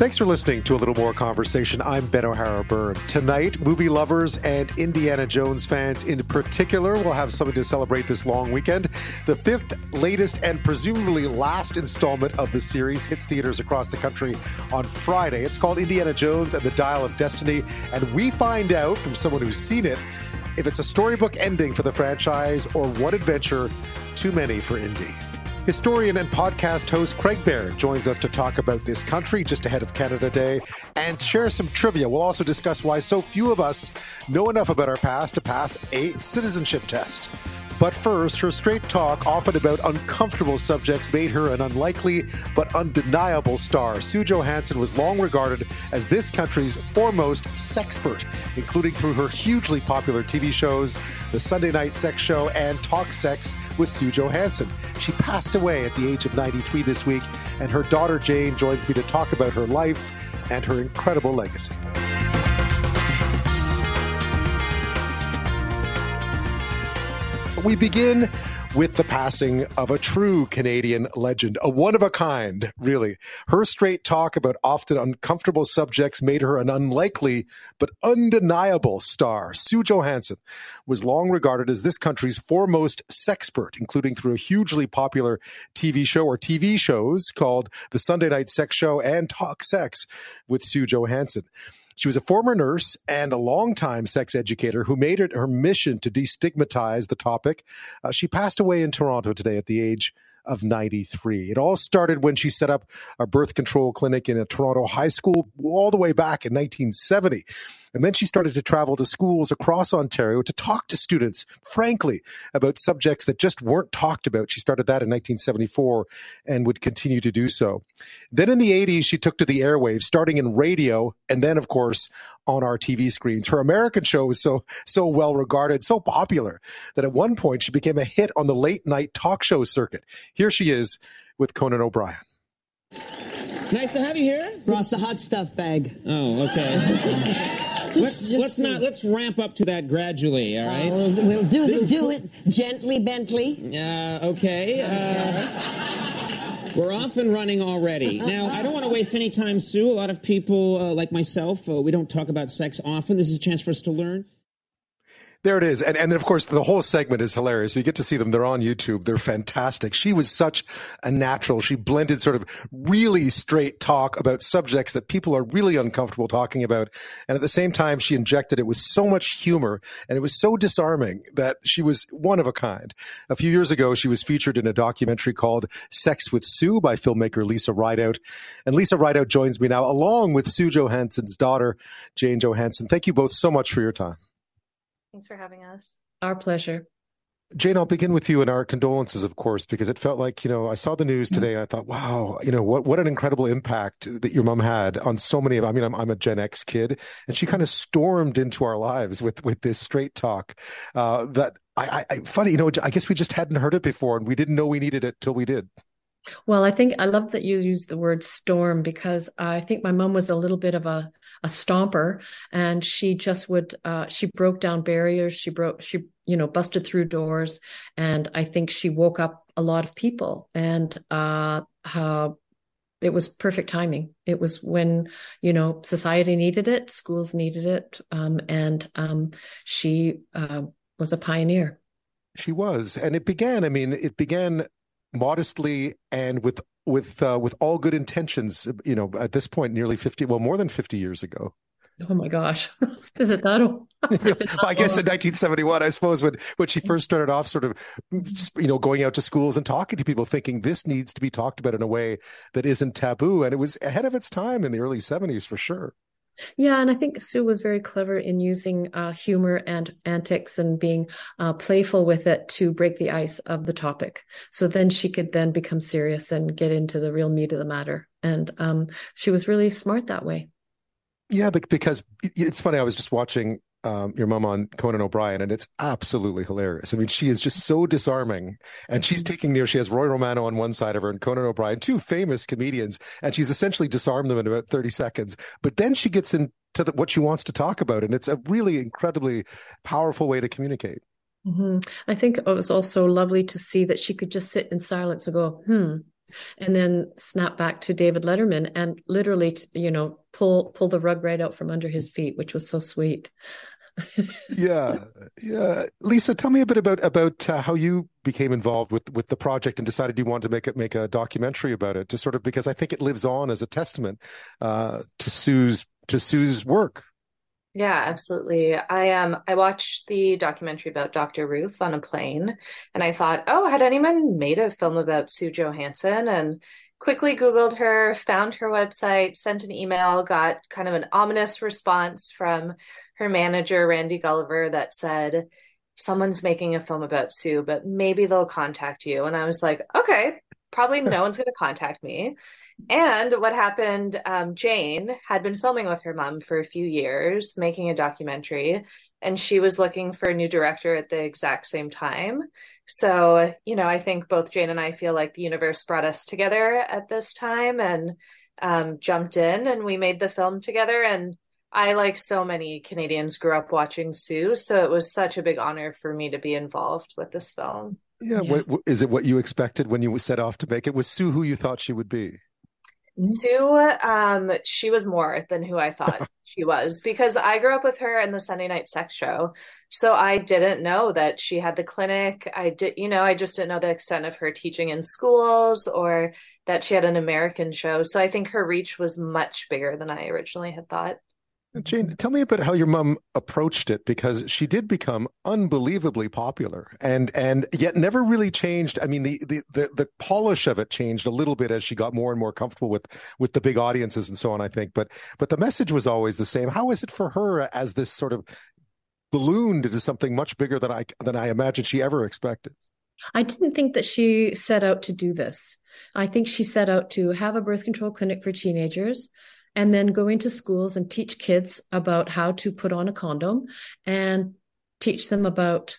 Thanks for listening to A Little More Conversation. I'm Ben O'Hara Byrne. Tonight, movie lovers and Indiana Jones fans in particular will have something to celebrate this long weekend. The fifth, latest, and presumably last installment of the series hits theaters across the country on Friday. It's called Indiana Jones and the Dial of Destiny, and we find out from someone who's seen it if it's a storybook ending for the franchise or one adventure too many for Indy. Historian and podcast host Craig Baird joins us to talk about this country just ahead of Canada Day and share some trivia. We'll also discuss why so few of us know enough about our past to pass a citizenship test. But first, her straight talk, often about uncomfortable subjects, made her an unlikely but undeniable star. Sue Johanson was long regarded as this country's foremost sexpert, including through her hugely popular TV shows, The Sunday Night Sex Show and Talk Sex with Sue Johanson. She passed away at the age of 93 this week, and her daughter Jane joins me to talk about her life and her incredible legacy. We begin with the passing of a true Canadian legend, a one-of-a-kind, really. Her straight talk about often uncomfortable subjects made her an unlikely but undeniable star. Sue Johanson was long regarded as this country's foremost sexpert, including through a hugely popular TV shows called The Sunday Night Sex Show and Talk Sex with Sue Johanson. She was a former nurse and a longtime sex educator who made it her mission to destigmatize the topic. She passed away in Toronto today at the age of 93. It all started when she set up a birth control clinic in a Toronto high school all the way back in 1970. And then she started to travel to schools across Ontario to talk to students, frankly, about subjects that just weren't talked about. She started that in 1974 and would continue to do so. Then in the 80s, she took to the airwaves, starting in radio and then, of course, on our TV screens. Her American show was so well regarded, so popular, that at one point she became a hit on the late-night talk show circuit. Here she is with Conan O'Brien. Nice to have you here. Brought the hot stuff bag. Oh, okay. Let's ramp up to that gradually, all right? We'll do it gently, Bentley. Okay. We're off and running already. Now, I don't want to waste any time, Sue. A lot of people like myself, we don't talk about sex often. This is a chance for us to learn. There it is. And of course, the whole segment is hilarious. You get to see them. They're on YouTube. They're fantastic. She was such a natural. She blended sort of really straight talk about subjects that people are really uncomfortable talking about. And at the same time, she injected it with so much humor, and it was so disarming that she was one of a kind. A few years ago, she was featured in a documentary called Sex with Sue by filmmaker Lisa Rideout. And Lisa Rideout joins me now, along with Sue Johansson's daughter, Jane Johanson. Thank you both so much for your time. Thanks for having us. Our pleasure. Jane, I'll begin with you, and our condolences, of course, because it felt like, I saw the news today and I thought, wow, what an incredible impact that your mom had on so many of, I'm a Gen X kid, and she kind of stormed into our lives with this straight talk that funny, I guess we just hadn't heard it before and we didn't know we needed it till we did. Well, I think I love that you used the word storm, because I think my mom was a little bit of a stomper, and she just would, she broke down barriers. She busted through doors. And I think she woke up a lot of people, and it was perfect timing. It was when, society needed it, schools needed it. She was a pioneer. She was. And it began modestly and with all good intentions, at this point, nearly 50, well, more than 50 years ago. Oh my gosh. Is it that old? I guess in 1971, I suppose, when she first started off sort of, going out to schools and talking to people, thinking this needs to be talked about in a way that isn't taboo. And it was ahead of its time in the early 70s, for sure. Yeah, and I think Sue was very clever in using humor and antics and being playful with it to break the ice of the topic. So then she could then become serious and get into the real meat of the matter. And she was really smart that way. Yeah, because it's funny, I was just watching your mom on Conan O'Brien, and it's absolutely hilarious. I mean, she is just so disarming, and she's she has Roy Romano on one side of her and Conan O'Brien, two famous comedians, and she's essentially disarmed them in about 30 seconds. But then she gets into what she wants to talk about, and it's a really incredibly powerful way to communicate. Mm-hmm. I think it was also lovely to see that she could just sit in silence and go, and then snap back to David Letterman and literally, you know, pull the rug right out from under his feet, which was so sweet. Yeah. Lisa, tell me a bit about how you became involved with the project and decided you wanted to make a documentary about it, just sort of because I think it lives on as a testament to Sue's work. Yeah, absolutely. I watched the documentary about Dr. Ruth on a plane, and I thought, oh, had anyone made a film about Sue Johanson? And quickly Googled her, found her website, sent an email, got kind of an ominous response from her manager, Randy Gulliver, that said, someone's making a film about Sue, but maybe they'll contact you. And I was like, okay, probably no one's going to contact me. And what happened, Jane had been filming with her mom for a few years, making a documentary, and she was looking for a new director at the exact same time. So, you know, I think both Jane and I feel like the universe brought us together at this time and jumped in, and we made the film together. And I, like so many Canadians, grew up watching Sue, so it was such a big honor for me to be involved with this film. Yeah. Is it what you expected when you set off to make it? Was Sue who you thought she would be? Sue, she was more than who I thought she was, because I grew up with her in the Sunday Night Sex Show, so I didn't know that she had the clinic. I just didn't know the extent of her teaching in schools or that she had an American show, so I think her reach was much bigger than I originally had thought. Jane, tell me about how your mom approached it, because she did become unbelievably popular and yet never really changed. I mean, the polish of it changed a little bit as she got more and more comfortable with the big audiences and so on, I think. But the message was always the same. How is it for her as this sort of ballooned into something much bigger than I imagined she ever expected? I didn't think that she set out to do this. I think she set out to have a birth control clinic for teenagers, and then go into schools and teach kids about how to put on a condom and teach them about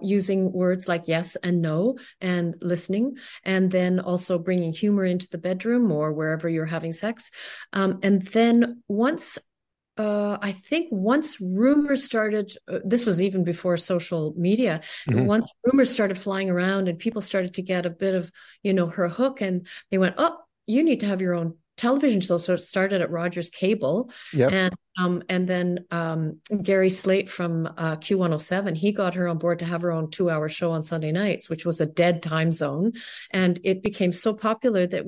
using words like yes and no and listening, and then also bringing humor into the bedroom or wherever you're having sex. And then once rumors started, this was even before social media, mm-hmm. Once rumors started flying around and people started to get a bit of, you know, her hook, and they went, oh, you need to have your own television show. So it started at Rogers Cable, yep. and then Gary Slate from Q107, he got her on board to have her own 2-hour show on Sunday nights, which was a dead time zone, and it became so popular that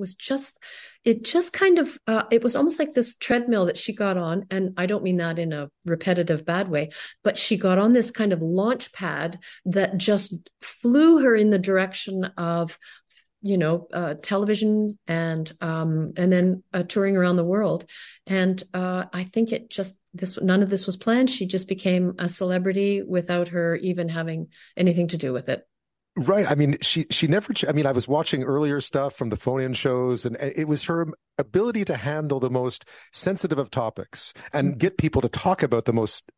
it was almost like this treadmill that she got on, and I don't mean that in a repetitive bad way, but she got on this kind of launch pad that just flew her in the direction of, you know, television and then touring around the world. And I think none of this was planned. She just became a celebrity without her even having anything to do with it. Right. I mean, she never, I mean, I was watching earlier stuff from the phone-in shows, and it was her ability to handle the most sensitive of topics and get people to talk about the most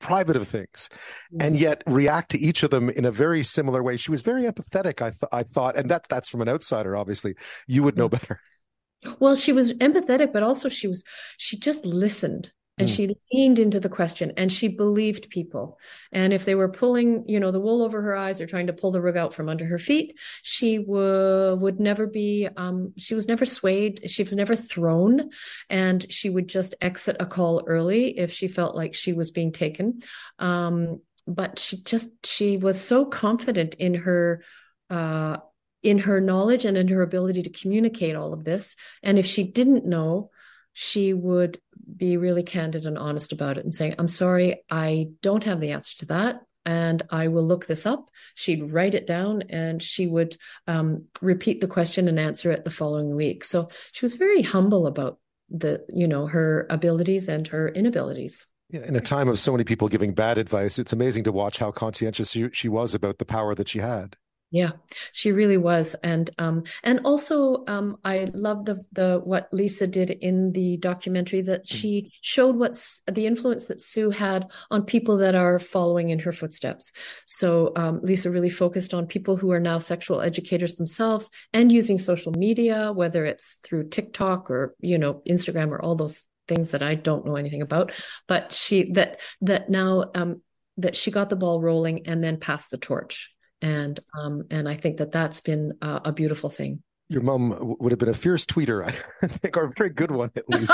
private of things, and yet react to each of them in a very similar way. She was very empathetic, I thought, and that's from an outsider, obviously. You would know better. Well, she was empathetic, but also she just listened, and she leaned into the question, and she believed people. And if they were pulling, you know, the wool over her eyes or trying to pull the rug out from under her feet, she would never be, she was never swayed. She was never thrown. And she would just exit a call early if she felt like she was being taken. But she was so confident in her knowledge and in her ability to communicate all of this. And if she didn't know, she would be really candid and honest about it and saying, I'm sorry, I don't have the answer to that, and I will look this up. She'd write it down, and she would repeat the question and answer it the following week. So she was very humble about her abilities and her inabilities. Yeah, in a time of so many people giving bad advice, it's amazing to watch how conscientious she was about the power that she had. Yeah, she really was. And also I love what Lisa did in the documentary, that she showed the influence that Sue had on people that are following in her footsteps. So Lisa really focused on people who are now sexual educators themselves and using social media, whether it's through TikTok or, you know, Instagram or all those things that I don't know anything about, but that she got the ball rolling and then passed the torch. And I think that's been a beautiful thing. Your mom would have been a fierce tweeter, I think, or a very good one, at least.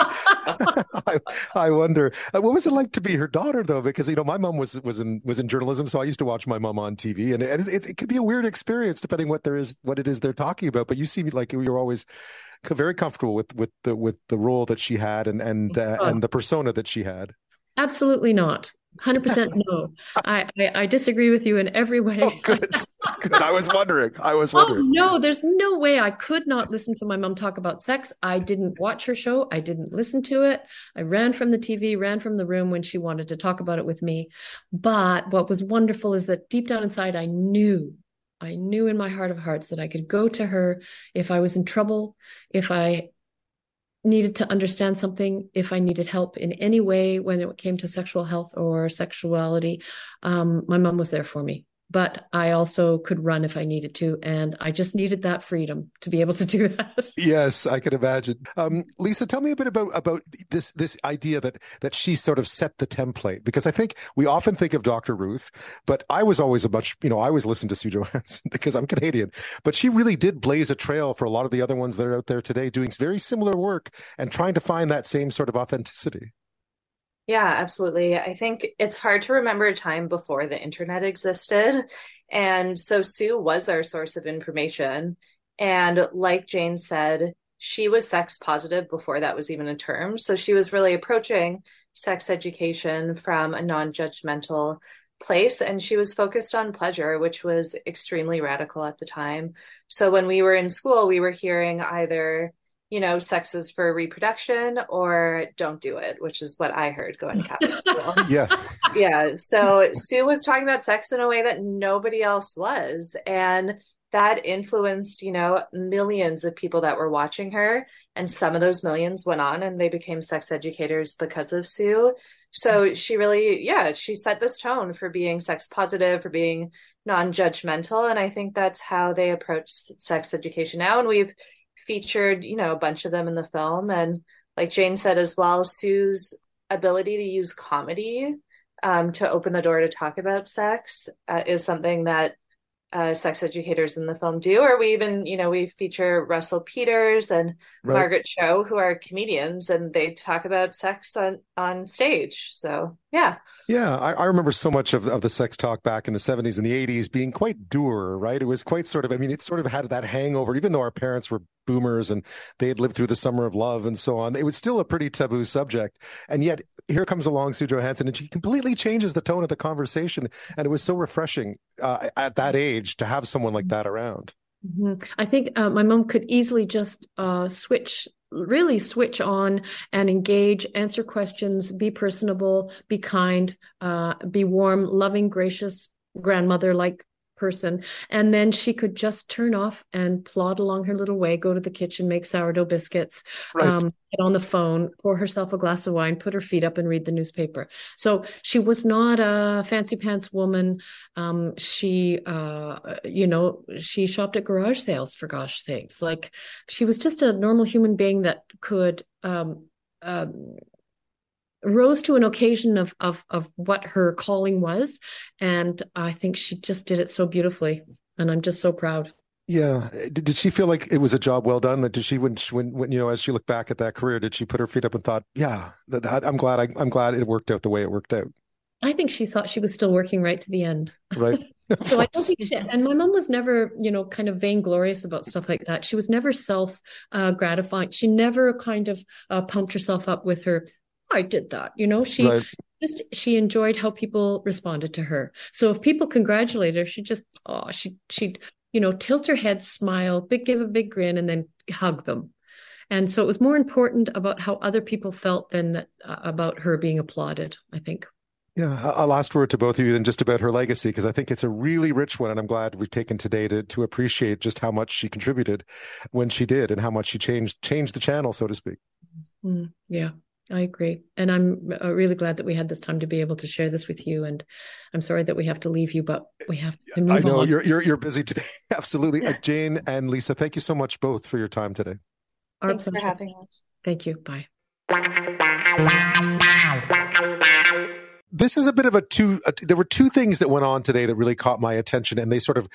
I wonder, what was it like to be her daughter, though? Because, you know, my mom was in journalism, so I used to watch my mom on TV. And it could be a weird experience, depending what it is they're talking about. But you seem like you're always very comfortable with the role that she had and the persona that she had. Absolutely not. 100% no. I disagree with you in every way. Oh, good. I was wondering. Oh, no, there's no way. I could not listen to my mom talk about sex. I didn't watch her show. I didn't listen to it. I ran from the TV, ran from the room when she wanted to talk about it with me. But what was wonderful is that deep down inside, I knew in my heart of hearts that I could go to her if I was in trouble, if I needed to understand something, if I needed help in any way when it came to sexual health or sexuality. My mom was there for me, but I also could run if I needed to. And I just needed that freedom to be able to do that. Yes, I could imagine. Lisa, tell me a bit about this idea that she sort of set the template, because I think we often think of Dr. Ruth, but I was always I always listened to Sue Johanson because I'm Canadian, but she really did blaze a trail for a lot of the other ones that are out there today doing very similar work and trying to find that same sort of authenticity. Yeah, absolutely. I think it's hard to remember a time before the internet existed. And so Sue was our source of information. And like Jane said, she was sex positive before that was even a term. So she was really approaching sex education from a non-judgmental place. And she was focused on pleasure, which was extremely radical at the time. So when we were in school, we were hearing either, sex is for reproduction or don't do it, which is what I heard going to Catholic school. Yeah. Yeah. So Sue was talking about sex in a way that nobody else was. And that influenced, millions of people that were watching her. And some of those millions went on and they became sex educators because of Sue. So she really, she set this tone for being sex positive, for being non-judgmental. And I think that's how they approach sex education now. And we've featured, a bunch of them in the film. And like Jane said as well, Sue's ability to use comedy to open the door to talk about sex is something that sex educators in the film do. Or we even, we feature Russell Peters and Margaret Cho, who are comedians, and they talk about sex on stage. So, yeah. Yeah. I remember so much of the sex talk back in the 70s and the 80s being quite dour, right? It was quite sort of, it sort of had that hangover, even though our parents were boomers and they had lived through the summer of love and so on. It was still a pretty taboo subject. And yet here comes along Sue Johanson and she completely changes the tone of the conversation. And it was so refreshing at that age to have someone like that around. Mm-hmm. I think my mom could easily just switch on and engage, answer questions, be personable, be kind, be warm, loving, gracious, grandmother-like person. And then she could just turn off and plod along her little way, go to the kitchen, make sourdough biscuits, get on the phone, pour herself a glass of wine, put her feet up and read the newspaper. So she was not a fancy pants woman. She shopped at garage sales, for gosh sakes. Like, she was just a normal human being that could rose to an occasion of what her calling was. And I think she just did it so beautifully. And I'm just so proud. Yeah. Did she feel like it was a job well done? Did she, when as she looked back at that career, did she put her feet up and thought, yeah, I'm glad it worked out the way it worked out? I think she thought she was still working right to the end. Right. So I don't think and my mom was never, kind of vainglorious about stuff like that. She was never self-gratifying. She never kind of pumped herself up with her, I did that. She she enjoyed how people responded to her. So if people congratulated her, she just, she'd tilt her head, smile, give a big grin, and then hug them. And so it was more important about how other people felt than about her being applauded, I think. Yeah, a last word to both of you then just about her legacy, because I think it's a really rich one. And I'm glad we've taken today to appreciate just how much she contributed when she did and how much she changed the channel, so to speak. Yeah. I agree. And I'm really glad that we had this time to be able to share this with you. And I'm sorry that we have to leave you, but we have to move on. I know you're busy today. Absolutely. Yeah. Jane and Lisa, thank you so much both for your time today. Thanks for having us. Thank you. Bye. This is a bit of a there were two things that went on today that really caught my attention, and they sort of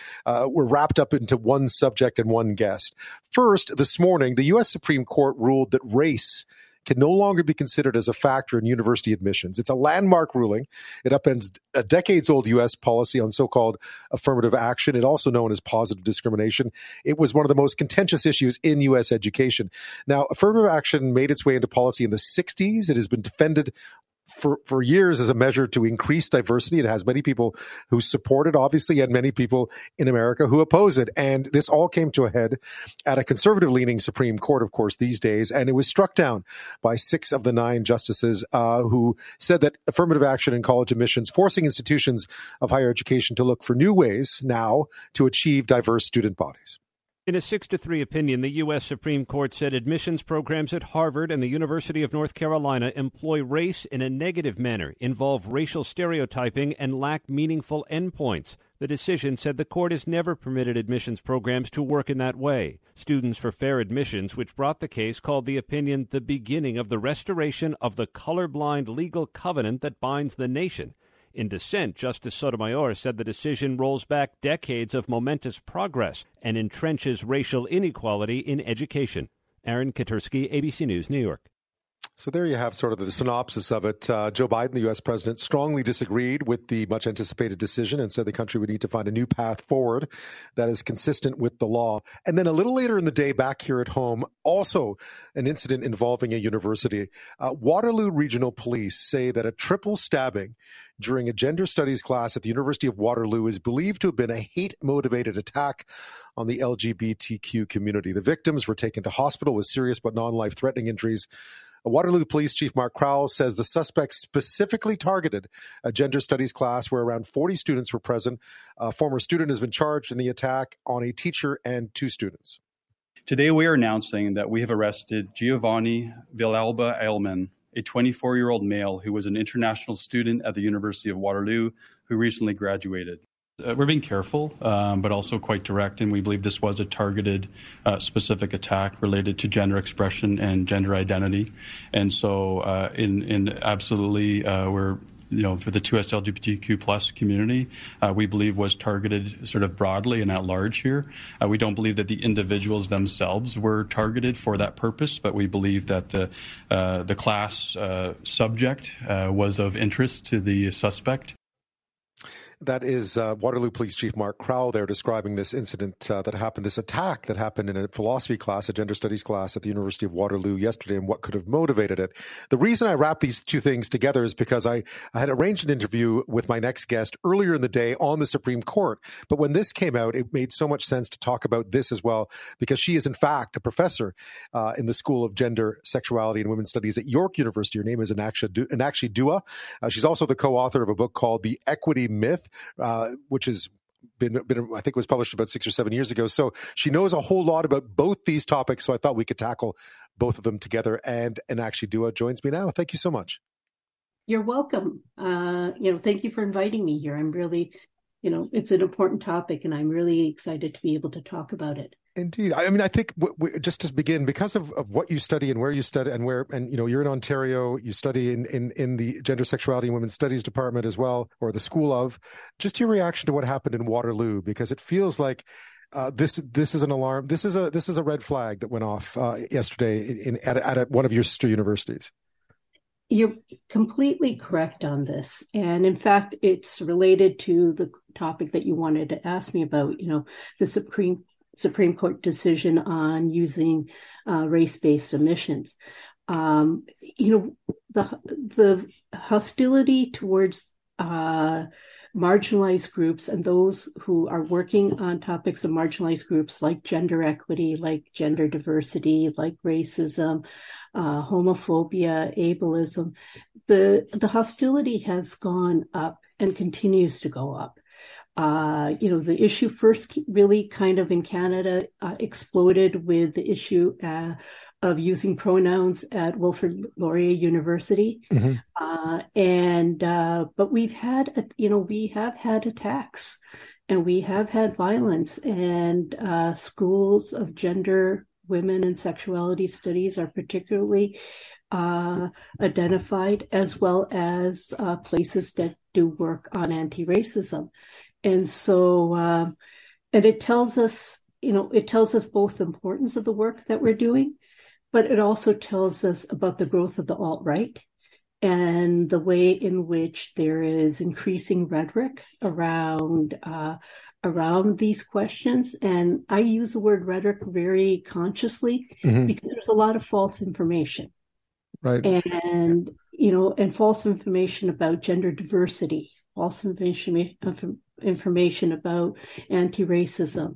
were wrapped up into one subject and one guest. First, this morning, the U.S. Supreme Court ruled that race can no longer be considered as a factor in university admissions. It's a landmark ruling. It upends a decades-old U.S. policy on so-called affirmative action, it also known as positive discrimination. It was one of the most contentious issues in U.S. education. Now, affirmative action made its way into policy in the 60s. It has been defended for years as a measure to increase diversity. It has many people who support it, obviously, and many people in America who oppose it. And this all came to a head at a conservative-leaning Supreme Court, of course, these days. And it was struck down by 6 of the 9 justices who said that affirmative action in college admissions, forcing institutions of higher education to look for new ways now to achieve diverse student bodies. In a 6-3 opinion, the U.S. Supreme Court said admissions programs at Harvard and the University of North Carolina employ race in a negative manner, involve racial stereotyping, and lack meaningful endpoints. The decision said the court has never permitted admissions programs to work in that way. Students for Fair Admissions, which brought the case, called the opinion the beginning of the restoration of the colorblind legal covenant that binds the nation. In dissent, Justice Sotomayor said the decision rolls back decades of momentous progress and entrenches racial inequality in education. Aaron Katursky, ABC News, New York. So there you have sort of the synopsis of it. Joe Biden, the U.S. president, strongly disagreed with the much-anticipated decision and said the country would need to find a new path forward that is consistent with the law. And then a little later in the day, back here at home, also an incident involving a university. Waterloo Regional Police say that a triple stabbing during a gender studies class at the University of Waterloo is believed to have been a hate-motivated attack on the LGBTQ community. The victims were taken to hospital with serious but non-life-threatening injuries. Waterloo Police Chief Mark Crowell says the suspects specifically targeted a gender studies class where around 40 students were present. A former student has been charged in the attack on a teacher and 2 students. Today we are announcing that we have arrested Giovanni Villalba-Eilman, a 24-year-old male who was an international student at the University of Waterloo who recently graduated. We're being careful, but also quite direct, and we believe this was a targeted, specific attack related to gender expression and gender identity. And so, absolutely, we're, for the 2S LGBTQ plus community, we believe was targeted sort of broadly and at large here. We don't believe that the individuals themselves were targeted for that purpose, but we believe that the class subject was of interest to the suspect. That is Waterloo Police Chief Mark Crowell there describing this incident that happened, this attack that happened in a philosophy class, a gender studies class at the University of Waterloo yesterday and what could have motivated it. The reason I wrap these two things together is because I had arranged an interview with my next guest earlier in the day on the Supreme Court. But when this came out, it made so much sense to talk about this as well, because she is, in fact, a professor in the School of Gender, Sexuality, and Women's Studies at York University. Her name is Enakshi Dua. She's also the co-author of a book called The Equity Myth, which has been, I think was published about 6 or 7 years ago. So she knows a whole lot about both these topics. So I thought we could tackle both of them together. And Enakshi Dua joins me now. Thank you so much. You're welcome. Thank you for inviting me here. I'm really, it's an important topic and I'm really excited to be able to talk about it. Indeed. I mean, I think just to begin, because of what you study and where you study and where, and, you're in Ontario, you study in the Gender, Sexuality, and Women's Studies Department as well, or the School of, just your reaction to what happened in Waterloo, because it feels like this is an alarm. This is a red flag that went off yesterday at one of your sister universities. You're completely correct on this. And in fact, it's related to the topic that you wanted to ask me about, the Supreme Court decision on using race-based admissions. The hostility towards marginalized groups and those who are working on topics of marginalized groups like gender equity, like gender diversity, like racism, homophobia, ableism, the hostility has gone up and continues to go up. The issue first really kind of in Canada exploded with the issue of using pronouns at Wilfrid Laurier University. Mm-hmm. But we've had, we have had attacks and we have had violence and schools of gender, women and sexuality studies are particularly identified, as well as places that do work on anti-racism. And so, and it tells us, you know, it tells us both the importance of the work that we're doing, but it also tells us about the growth of the alt-right and the way in which there is increasing rhetoric around these questions. And I use the word rhetoric very consciously, mm-hmm. because there's a lot of false information. Right. And, you know, and false information about gender diversity, false information about anti-racism.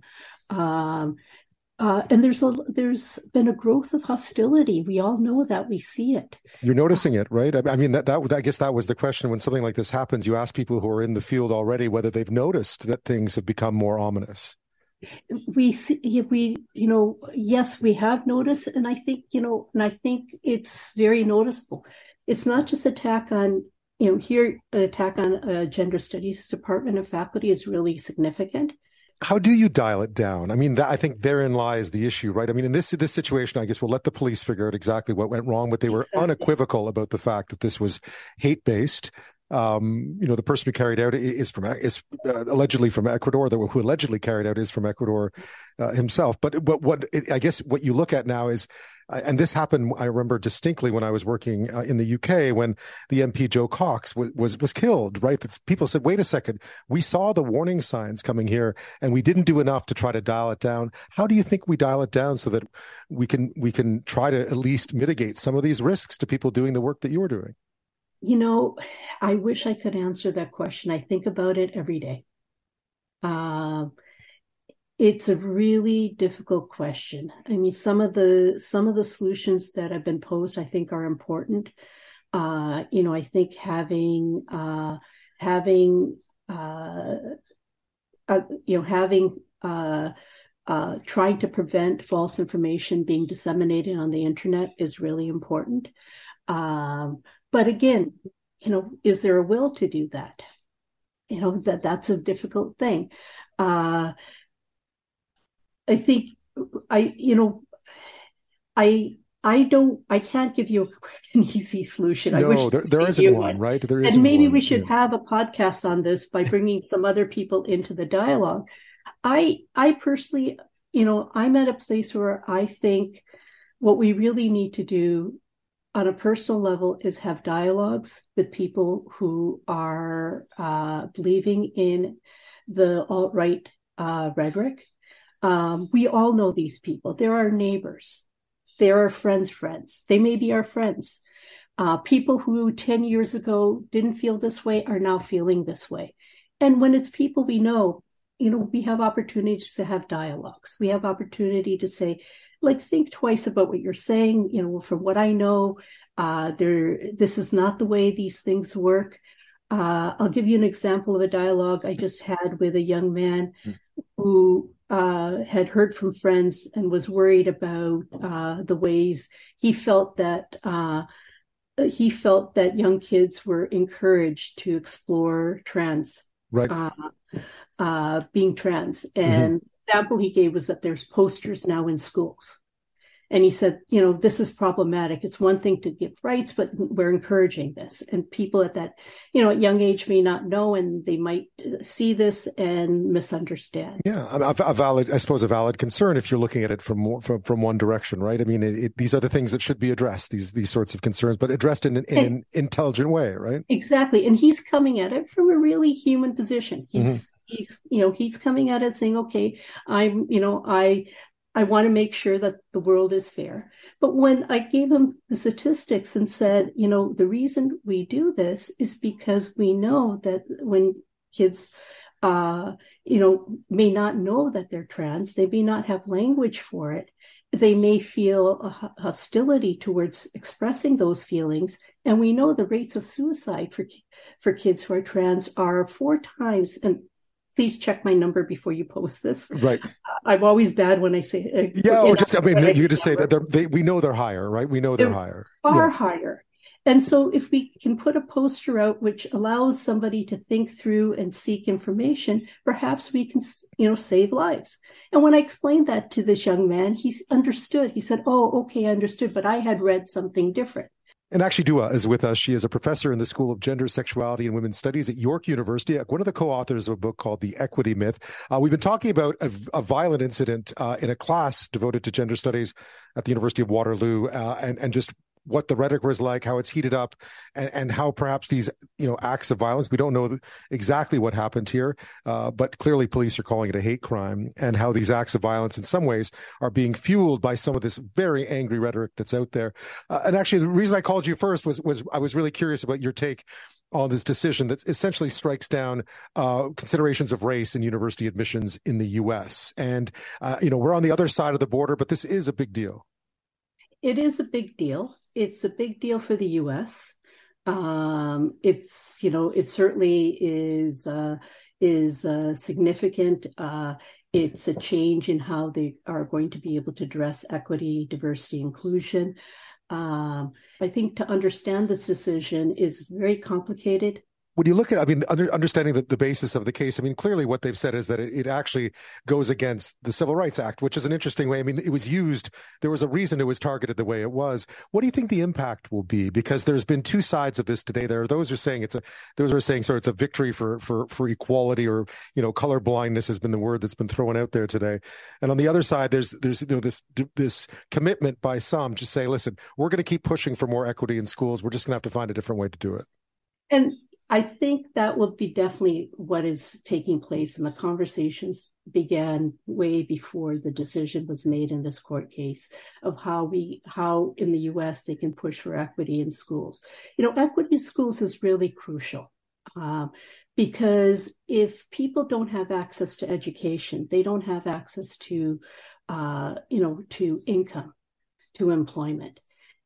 And there's been a growth of hostility. We all know that. We see it. You're noticing it, right? I mean, I guess that was the question. When something like this happens, you ask people who are in the field already whether they've noticed that things have become more ominous. Yes, we have noticed, and I think it's very noticeable. It's not just attack on, you know, here an attack on a gender studies department and faculty is really significant. How do you dial it down? I mean, I think therein lies the issue, right? I mean, in this situation, I guess we'll let the police figure out exactly what went wrong, but they were unequivocal about the fact that this was hate-based. You know, the person who carried out is from Ecuador himself. But what you look at now is, and this happened, I remember distinctly when I was working in the UK, when the MP Joe Cox was killed, right? People said, wait a second, we saw the warning signs coming here and we didn't do enough to try to dial it down. How do you think we dial it down so that we can try to at least mitigate some of these risks to people doing the work that you're doing? You know, I wish I could answer that question. I think about it every day. It's a really difficult question. I mean, some of the solutions that have been posed, I think, are important. You know, I think trying to prevent false information being disseminated on the internet is really important. But again, you know, is there a will to do that? You know, that's a difficult thing. I can't give you a quick and easy solution. No, there isn't one, right? There isn't. And maybe we should have a podcast on this by bringing some other people into the dialogue. I personally, you know, I'm at a place where I think what we really need to do on a personal level is have dialogues with people who are believing in the alt-right rhetoric. We all know these people. They're our neighbors. They're our friends. They may be our friends. People who 10 years ago didn't feel this way are now feeling this way. And when it's people we know, you know, we have opportunities to have dialogues. We have opportunity to say, like, think twice about what you're saying. You know, from what I know, this is not the way these things work. I'll give you an example of a dialogue I just had with a young man who had heard from friends and was worried about the ways he felt that young kids were encouraged to explore trans, right? Being trans. And the example he gave was that there's posters now in schools. And he said, you know, this is problematic. It's one thing to give rights, but we're encouraging this. And people at that, you know, at young age may not know, and they might see this and misunderstand. Yeah, a valid concern if you're looking at it from one direction, right? I mean, these are the things that should be addressed, these sorts of concerns, but addressed in an intelligent way, right? Exactly. And he's coming at it from a really human position. He's coming at it saying, okay, I want to make sure that the world is fair. But when I gave him the statistics and said, you know, the reason we do this is because we know that when kids, you know, may not know that they're trans, they may not have language for it. They may feel a hostility towards expressing those feelings. And we know the rates of suicide for kids who are trans are 4 times, and please check my number before you post this. Right. I'm always bad when I say it. Yeah, or just, I mean, you just say that we know they're higher, right? We know they're higher. Far higher. And so if we can put a poster out which allows somebody to think through and seek information, perhaps we can, you know, save lives. And when I explained that to this young man, he understood. He said, oh, okay, I understood, but I had read something different. Enakshi Dua is with us. She is a professor in the School of Gender, Sexuality, and Women's Studies at York University, one of the co-authors of a book called The Equity Myth. We've been talking about a violent incident in a class devoted to gender studies at the University of Waterloo, and just what the rhetoric was like, how it's heated up, and how perhaps these acts of violence, we don't know exactly what happened here, but clearly police are calling it a hate crime, and how these acts of violence in some ways are being fueled by some of this very angry rhetoric that's out there. And actually, the reason I called you first was I was really curious about your take on this decision that essentially strikes down considerations of race in university admissions in the U.S. And, we're on the other side of the border, but this is a big deal. It is a big deal. It's a big deal for the U.S. It certainly is significant. It's a change in how they are going to be able to address equity, diversity, inclusion. I think to understand this decision is very complicated. When you look at, understanding the basis of the case, clearly what they've said is that it actually goes against the Civil Rights Act, which is an interesting way. It was used. There was a reason it was targeted the way it was. What do you think the impact will be? Because there's been two sides of this today. There are those who are saying it's a victory for equality, or color blindness has been the word that's been thrown out there today. And on the other side, there's this commitment by some to say, listen, we're going to keep pushing for more equity in schools. We're just going to have to find a different way to do it. And I think that will be definitely what is taking place, and the conversations began way before the decision was made in this court case of how in the U.S. they can push for equity in schools. Equity in schools is really crucial because if people don't have access to education, they don't have access to, to income, to employment.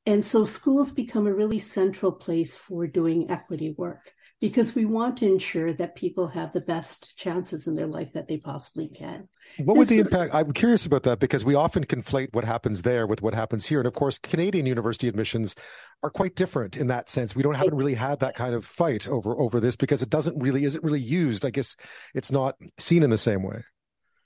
And so schools become a really central place for doing equity work, because we want to ensure that people have the best chances in their life that they possibly can. What would the impact? I'm curious about that, because we often conflate what happens there with what happens here. And of course, Canadian university admissions are quite different in that sense. We haven't really had that kind of fight over this, because it isn't really used. I guess it's not seen in the same way.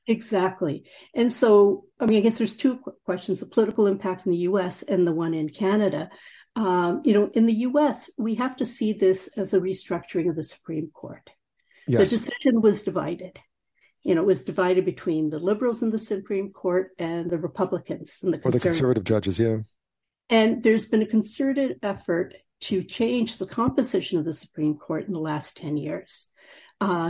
Exactly. And so, I guess there's two questions, the political impact in the U.S. and the one in Canada. In the U.S., we have to see this as a restructuring of the Supreme Court. Yes. The decision was divided. It was divided between the liberals in the Supreme Court and the Republicans and the conservative judges, yeah. And there's been a concerted effort to change the composition of the Supreme Court in the last 10 years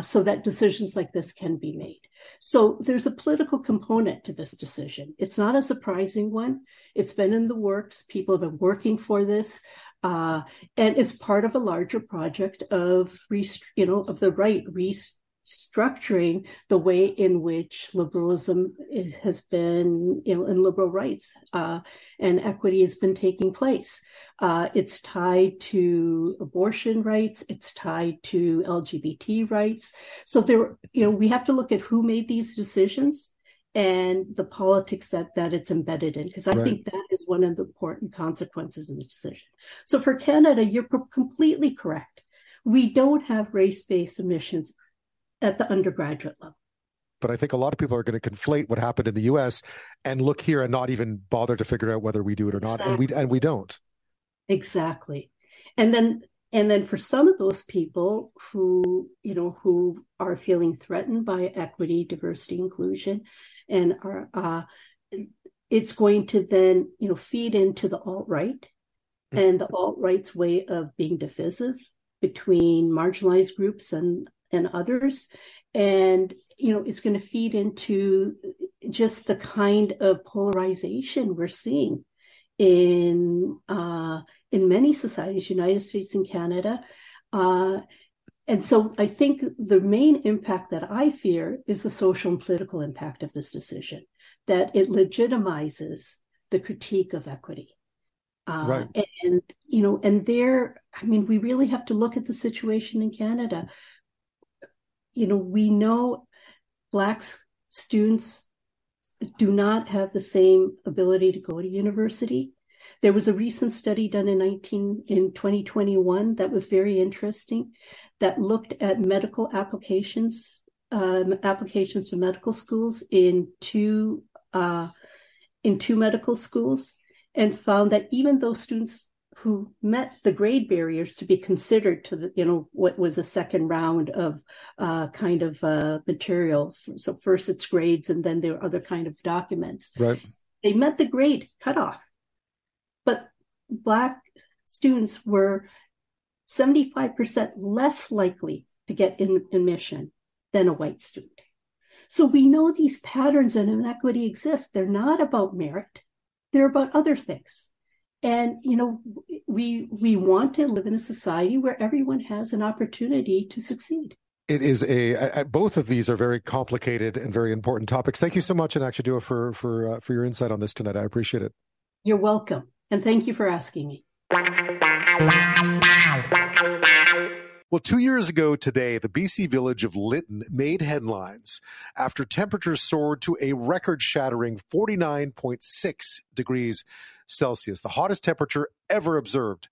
so that decisions like this can be made. So there's a political component to this decision. It's not a surprising one. It's been in the works. People have been working for this. And it's part of a larger project of the right restructuring the way in which liberalism has been, and liberal rights and equity has been taking place. It's tied to abortion rights. It's tied to LGBT rights. So we have to look at who made these decisions and the politics that it's embedded in, because I think that is one of the important consequences of the decision. So for Canada, you're completely correct. We don't have race-based admissions at the undergraduate level. But I think a lot of people are going to conflate what happened in the U.S. and look here and not even bother to figure out whether we do it or not. Exactly. And we don't. Exactly. And then for some of those people who are feeling threatened by equity, diversity, inclusion, and are, it's going to then, feed into the alt-right and the alt-right's way of being divisive between marginalized groups and others. And, it's going to feed into just the kind of polarization we're seeing in many societies, United States and Canada. And so I think the main impact that I fear is the social and political impact of this decision, that it legitimizes the critique of equity. Right. We really have to look at the situation in Canada. We know Black students do not have the same ability to go to university. There was a recent study done in 2021 that was very interesting, that looked at medical applications to medical schools in two medical schools, and found that even those students who met the grade barriers to be considered to the, you know, what was a second round of material. So first it's grades, and then there are other kind of documents. Right. They met the grade cutoff, but Black students were 75% less likely to get in admission than a white student. So we know these patterns and inequity exist. They're not about merit. They're about other things. And, you know, we want to live in a society where everyone has an opportunity to succeed. It is both of these are very complicated and very important topics. Thank you so much, Enakshi Dua, for your insight on this tonight. I appreciate it. You're welcome. And thank you for asking me. Well, 2 years ago today, the BC village of Lytton made headlines after temperatures soared to a record-shattering 49.6 degrees Celsius, the hottest temperature ever observed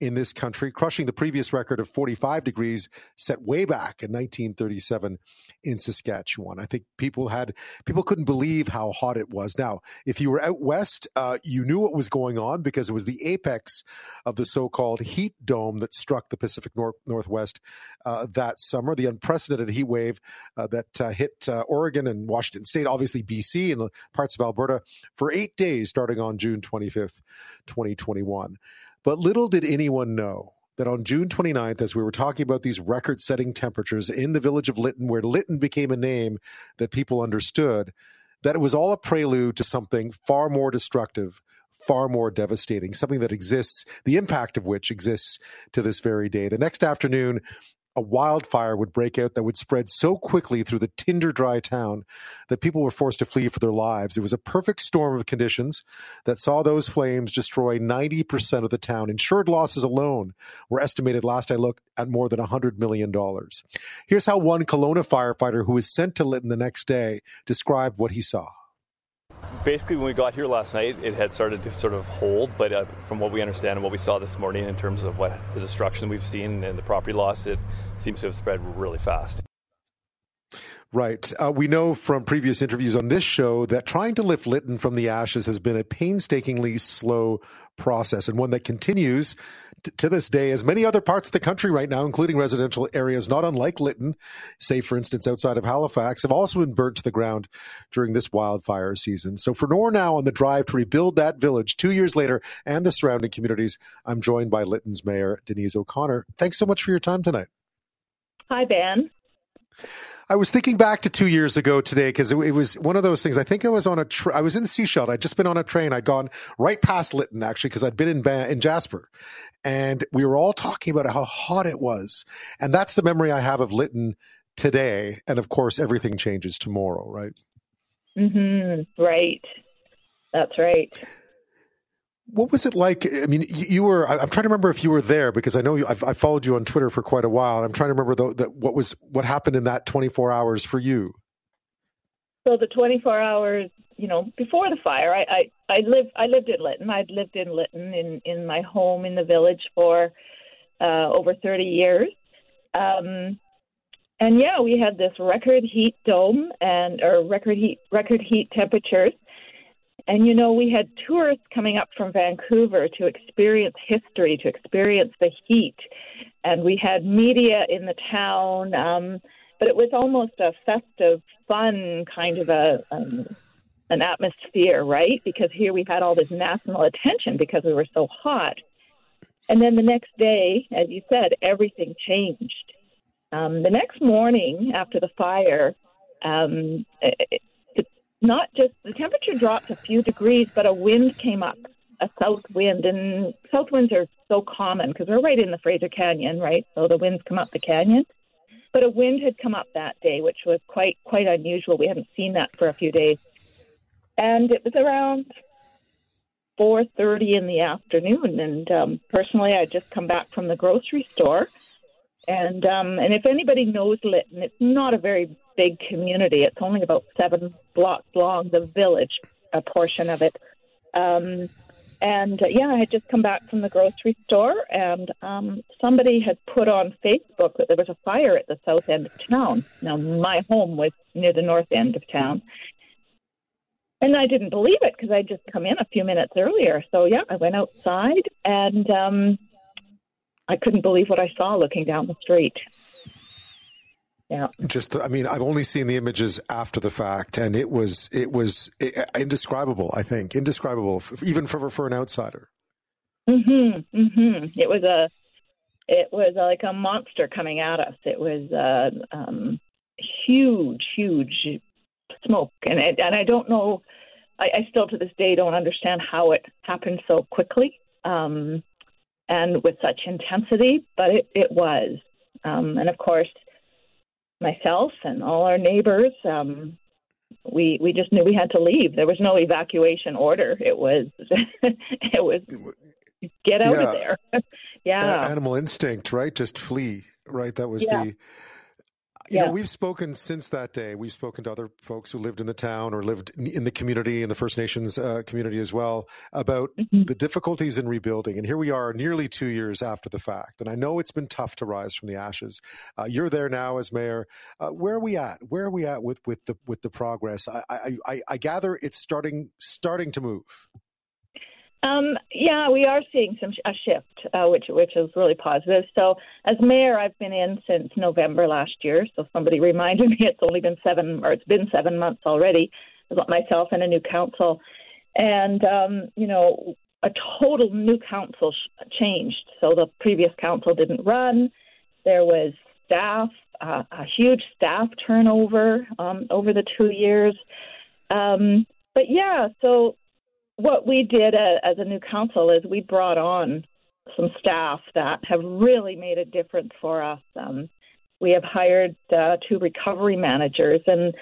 in this country, crushing the previous record of 45 degrees set way back in 1937 in Saskatchewan. I think people couldn't believe how hot it was. Now, if you were out west, you knew what was going on because it was the apex of the so-called heat dome that struck the Pacific Northwest that summer. The unprecedented heat wave that hit Oregon and Washington State, obviously BC and parts of Alberta, for 8 days starting on June 25th, 2021. But little did anyone know that on June 29th, as we were talking about these record-setting temperatures in the village of Lytton, where Lytton became a name that people understood, that it was all a prelude to something far more destructive, far more devastating, something that exists, the impact of which exists to this very day. The next afternoon, a wildfire would break out that would spread so quickly through the tinder-dry town that people were forced to flee for their lives. It was a perfect storm of conditions that saw those flames destroy 90% of the town. Insured losses alone were estimated, last I looked, at more than $100 million. Here's how one Kelowna firefighter who was sent to Lytton the next day described what he saw. Basically, when we got here last night, it had started to sort of hold, but from what we understand and what we saw this morning in terms of what the destruction we've seen and the property loss, it seems to have spread really fast. Right. We know from previous interviews on this show that trying to lift Lytton from the ashes has been a painstakingly slow process, and one that continues to this day, as many other parts of the country right now, including residential areas not unlike Lytton, say, for instance, outside of Halifax, have also been burnt to the ground during this wildfire season. So for more now on the drive to rebuild that village 2 years later and the surrounding communities, I'm joined by Lytton's Mayor, Denise O'Connor. Thanks so much for your time tonight. Hi, Ben. I was thinking back to 2 years ago today because it was one of those things. I think I was on I was in Seashell. I'd just been on a train. I'd gone right past Lytton, actually, because I'd been in Jasper. And we were all talking about how hot it was. And that's the memory I have of Lytton today. And, of course, everything changes tomorrow, right? Mm-hmm. Right. That's right. What was it like? I mean, you were, I'm trying to remember if you were there because I know I followed you on Twitter for quite a while. And I'm trying to remember what happened in that 24 hours for you. So the 24 hours, you know, before the fire, I lived in Lytton. I'd lived in Lytton in my home in the village for over 30 years. And yeah, we had this record heat dome or record heat temperatures. And, you know, we had tourists coming up from Vancouver to experience history, to experience the heat. And we had media in the town. But it was almost a festive, fun kind of an atmosphere, right? Because here we had all this national attention because we were so hot. And then the next day, as you said, everything changed. The next morning after the fire, not just the temperature dropped a few degrees, but a wind came up, a south wind. And south winds are so common because we're right in the Fraser Canyon, right? So the winds come up the canyon. But a wind had come up that day, which was quite unusual. We hadn't seen that for a few days. And it was around 4:30 in the afternoon. And personally, I'd just come back from the grocery store. And if anybody knows Lytton, it's not a very big community. It's only about 7 blocks long, the village, a portion of it. I had just come back from the grocery store, and somebody had put on Facebook that there was a fire at the south end of town. Now, my home was near the north end of town. And I didn't believe it because I'd just come in a few minutes earlier. So, yeah, I went outside and I couldn't believe what I saw looking down the street. Yeah. Just, I mean, I've only seen the images after the fact, and it was indescribable, I think, even for an outsider. Mm-hmm, mm-hmm. It was like a monster coming at us. It was huge smoke. And I don't know, I still to this day don't understand how it happened so quickly and with such intensity, but it was. And of course, myself and all our neighbors, we just knew we had to leave. There was no evacuation order. It was get out of there. Yeah. Animal instinct, right? Just flee, right? That was the... You know, we've spoken since that day. We've spoken to other folks who lived in the town or lived in the community, in the First Nations community as well, about the difficulties in rebuilding. And here we are nearly 2 years after the fact. And I know it's been tough to rise from the ashes. You're there now as mayor. Where are we at? Where are we at with the progress? I gather it's starting to move. Yeah, we are seeing a shift, which is really positive. So as mayor, I've been in since November last year. So somebody reminded me it's been 7 months already. I got myself and a new council, and a total new council changed. So the previous council didn't run. There was staff, a huge staff turnover over the 2 years. But yeah, so. What we did as a new council is we brought on some staff that have really made a difference for us. We have hired two recovery managers, and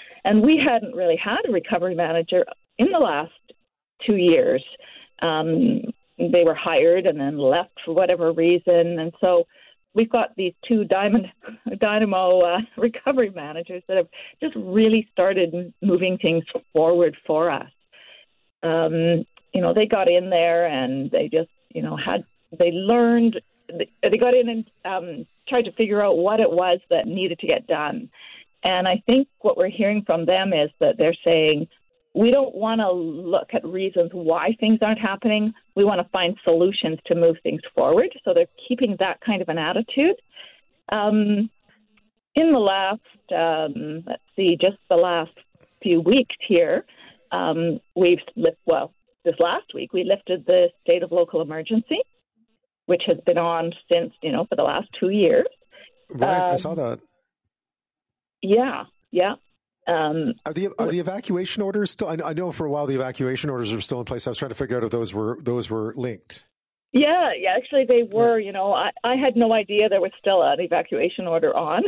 we hadn't really had a recovery manager in the last 2 years. They were hired and then left for whatever reason, and so we've got these two dynamo recovery managers that have just really started moving things forward for us. They got in there and they just, they learned, they got in and tried to figure out what it was that needed to get done. And I think what we're hearing from them is that they're saying, we don't want to look at reasons why things aren't happening. We want to find solutions to move things forward. So they're keeping that kind of an attitude. In the last, just the last few weeks here, this last week we lifted the state of local emergency, which has been on since for the last 2 years. Right, I saw that. Yeah. Are the evacuation orders still? I know for a while the evacuation orders are still in place. I was trying to figure out if those were linked. Yeah, actually they were. I had no idea there was still an evacuation order on.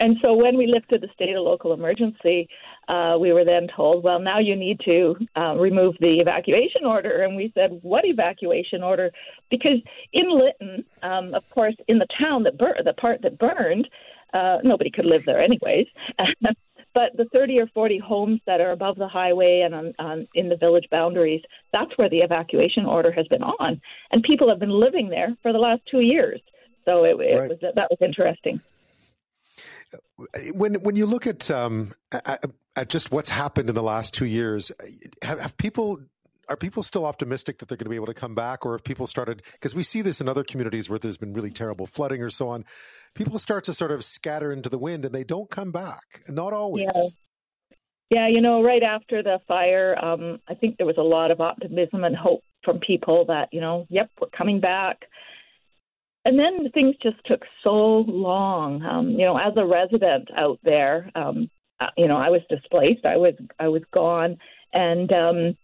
And so when we lifted the state of local emergency, we were then told, well, now you need to remove the evacuation order. And we said, what evacuation order? Because in Lytton, of course, in the town, the part that burned, nobody could live there anyways. But the 30 or 40 homes that are above the highway and in the village boundaries, that's where the evacuation order has been on. And people have been living there for the last 2 years. So that was interesting. When you look at just what's happened in the last 2 years, are people still optimistic that they're going to be able to come back? Or have people started, because we see this in other communities where there's been really terrible flooding or so on, people start to sort of scatter into the wind and they don't come back. Not always. Yeah. Right after the fire, I think there was a lot of optimism and hope from people that, yep, we're coming back. And then things just took so long. As a resident out there, I was displaced. I was gone. And,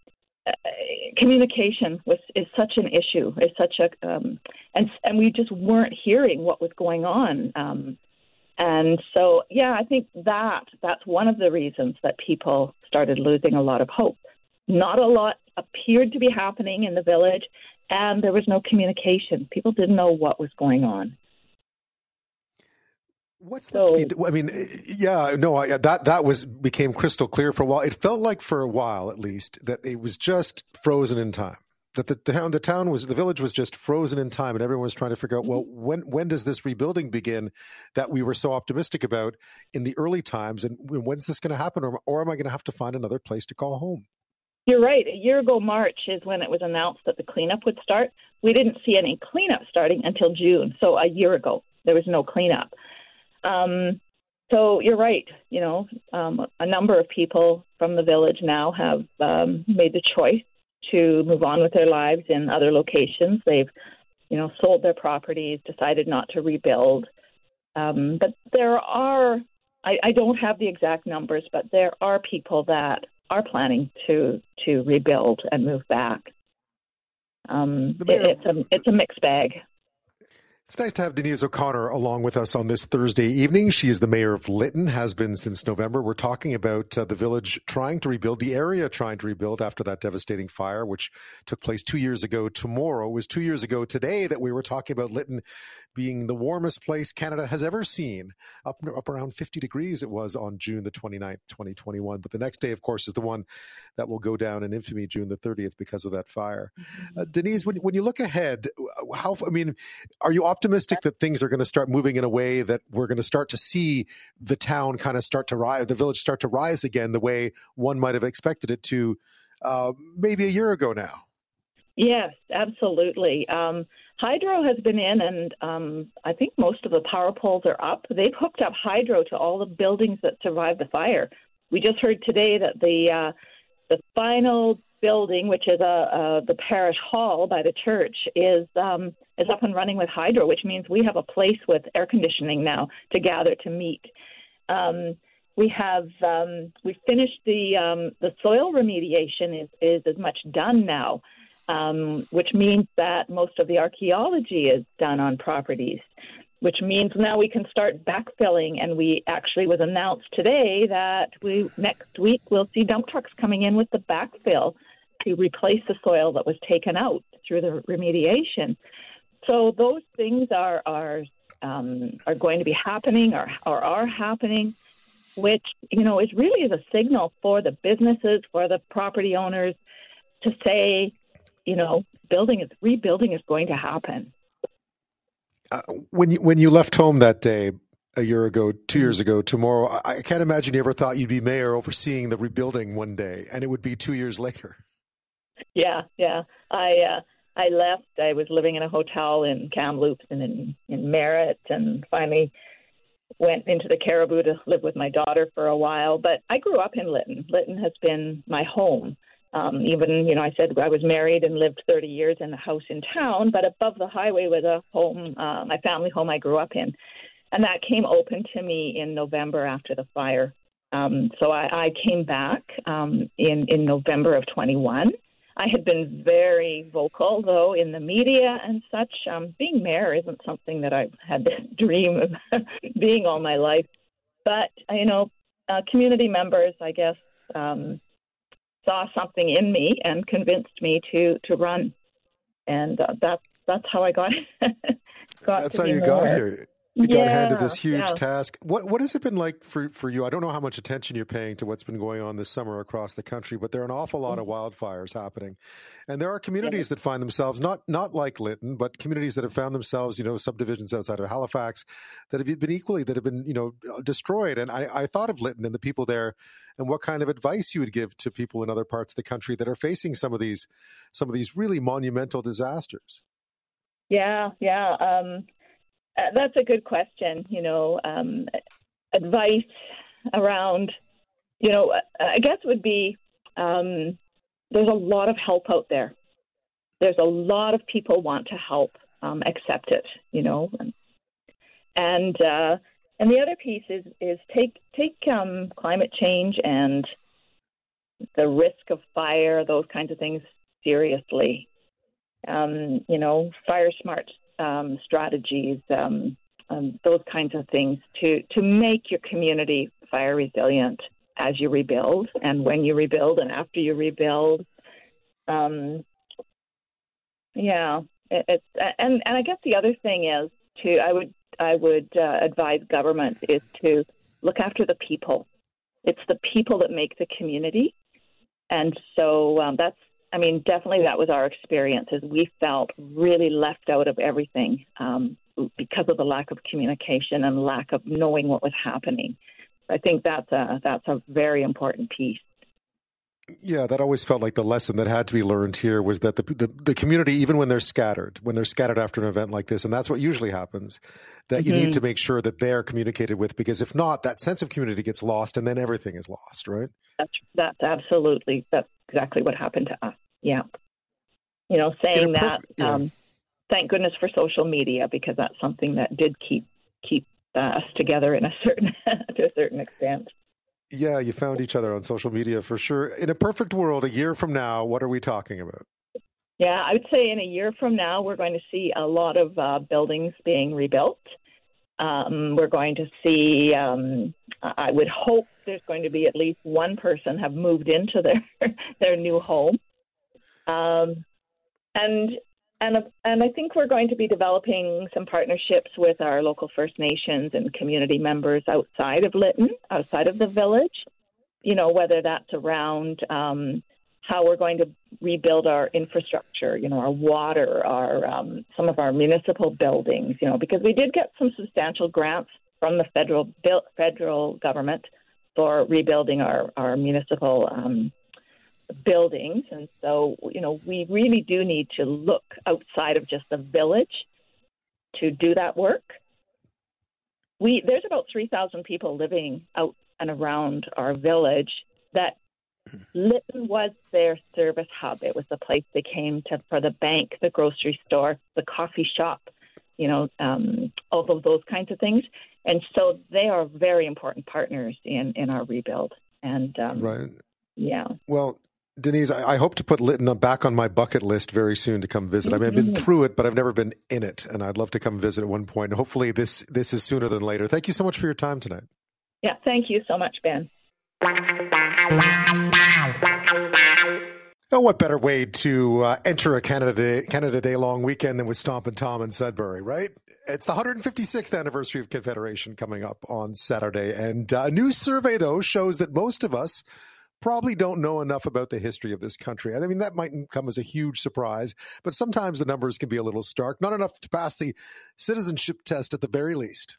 communication is such an issue. It's such a and we just weren't hearing what was going on. And so, I think that's one of the reasons that people started losing a lot of hope. Not a lot appeared to be happening in the village, and there was no communication. People didn't know what was going on. That became crystal clear for a while. It felt like for a while, at least, that it was just frozen in time, that the village was just frozen in time, and everyone was trying to figure out, well, when does this rebuilding begin that we were so optimistic about in the early times, and when's this going to happen, or am I going to have to find another place to call home? You're right. A year ago, March is when it was announced that the cleanup would start. We didn't see any cleanup starting until June. So a year ago, there was no cleanup. So you're right. You know, a number of people from the village now have made the choice to move on with their lives in other locations. They've, you know, sold their properties, decided not to rebuild. But there are, I don't have the exact numbers, but there are people that are planning to rebuild and move back. It's a mixed bag. It's nice to have Denise O'Connor along with us on this Thursday evening. She is the mayor of Lytton, has been since November. We're talking about the village trying to rebuild, the area trying to rebuild after that devastating fire, which took place 2 years ago tomorrow. It was 2 years ago today that we were talking about Lytton being the warmest place Canada has ever seen. Up around 50 degrees it was on June the 29th, 2021. But the next day, of course, is the one that will go down in infamy, June the 30th, because of that fire. Denise, when you look ahead, are you optimistic that things are going to start moving in a way that we're going to start to see the town kind of start to rise, the village start to rise again the way one might have expected it to maybe a year ago now? Yes, absolutely. Hydro has been in, and I think most of the power poles are up. They've hooked up hydro to all the buildings that survived the fire. We just heard today that the final building, which is the parish hall by the church, is up and running with hydro, which means we have a place with air conditioning now to gather to meet. We finished the soil remediation is as much done now, which means that most of the archaeology is done on properties, which means now we can start backfilling. And we actually was announced today that next week we'll see dump trucks coming in with the backfill to replace the soil that was taken out through the remediation. So those things are going to be happening or are happening, which, you know, is really is a signal for the businesses, for the property owners to say, you know, rebuilding is going to happen. When you left home that day, a year ago, 2 years ago, tomorrow, I can't imagine you ever thought you'd be mayor overseeing the rebuilding one day, and it would be 2 years later. Yeah. I left. I was living in a hotel in Kamloops and in Merritt, and finally went into the Cariboo to live with my daughter for a while. But I grew up in Lytton. Lytton has been my home. Even, you know, I said I was married and lived 30 years in a house in town, but above the highway was a home, my family home I grew up in. And that came open to me in November after the fire. So I came back in November of 21. I had been very vocal, though, in the media and such. Being mayor isn't something that I had this dream of being all my life. But, you know, community members, I guess, saw something in me and convinced me to run. And that's how I got that's to how you mayor. Got here. You got handed this huge task. What has it been like for you? I don't know how much attention you're paying to what's been going on this summer across the country, but there are an awful lot of wildfires happening. And there are communities that find themselves, not like Lytton, but communities that have found themselves, you know, subdivisions outside of Halifax that have been, you know, destroyed. And I thought of Lytton and the people there and what kind of advice you would give to people in other parts of the country that are facing some of these really monumental disasters. Yeah. That's a good question. You know, advice around, you know, I guess would be there's a lot of help out there. There's a lot of people want to help, accept it, you know. And the other piece is take climate change and the risk of fire, those kinds of things seriously. You know, fire smart strategies, those kinds of things to make your community fire resilient as you rebuild and when you rebuild and after you rebuild. I guess the other thing is I would advise government is to look after the people. It's the people that make the community, and so that's. I mean, definitely that was our experience, as we felt really left out of everything because of the lack of communication and lack of knowing what was happening. I think that's a very important piece. Yeah, that always felt like the lesson that had to be learned here was that the community, even when they're scattered after an event like this, and that's what usually happens, that you need to make sure that they're communicated with, because if not, that sense of community gets lost and then everything is lost, right? That's absolutely, that's exactly what happened to us. Yeah. You know, saying that, thank goodness for social media, because that's something that did keep us together in a certain to a certain extent. Yeah, you found each other on social media for sure. In a perfect world, a year from now, what are we talking about? Yeah, I would say in a year from now, we're going to see a lot of buildings being rebuilt. We're going to see, I would hope there's going to be at least one person have moved into their new home. And I think we're going to be developing some partnerships with our local First Nations and community members outside of Lytton, outside of the village, you know, whether that's around how we're going to rebuild our infrastructure, you know, our water, our some of our municipal buildings, you know, because we did get some substantial grants from the federal government for rebuilding our municipal buildings. And so, you know, we really do need to look outside of just the village to do that work. There's about 3,000 people living out and around our village that Lytton was their service hub. It was the place they came to for the bank, the grocery store, the coffee shop, you know, all of those kinds of things. And so they are very important partners in our rebuild. And right. Yeah. Well, Denise, I hope to put Lytton back on my bucket list very soon to come visit. I mean, I've been through it, but I've never been in it. And I'd love to come visit at one point. Hopefully this is sooner than later. Thank you so much for your time tonight. Yeah, thank you so much, Ben. Oh, what better way to enter a Canada Day long weekend than with Stompin' Tom and Sudbury, right? It's the 156th anniversary of Confederation coming up on Saturday. And a new survey, though, shows that most of us probably don't know enough about the history of this country. I mean, that mightn't come as a huge surprise, but sometimes the numbers can be a little stark. Not enough to pass the citizenship test at the very least.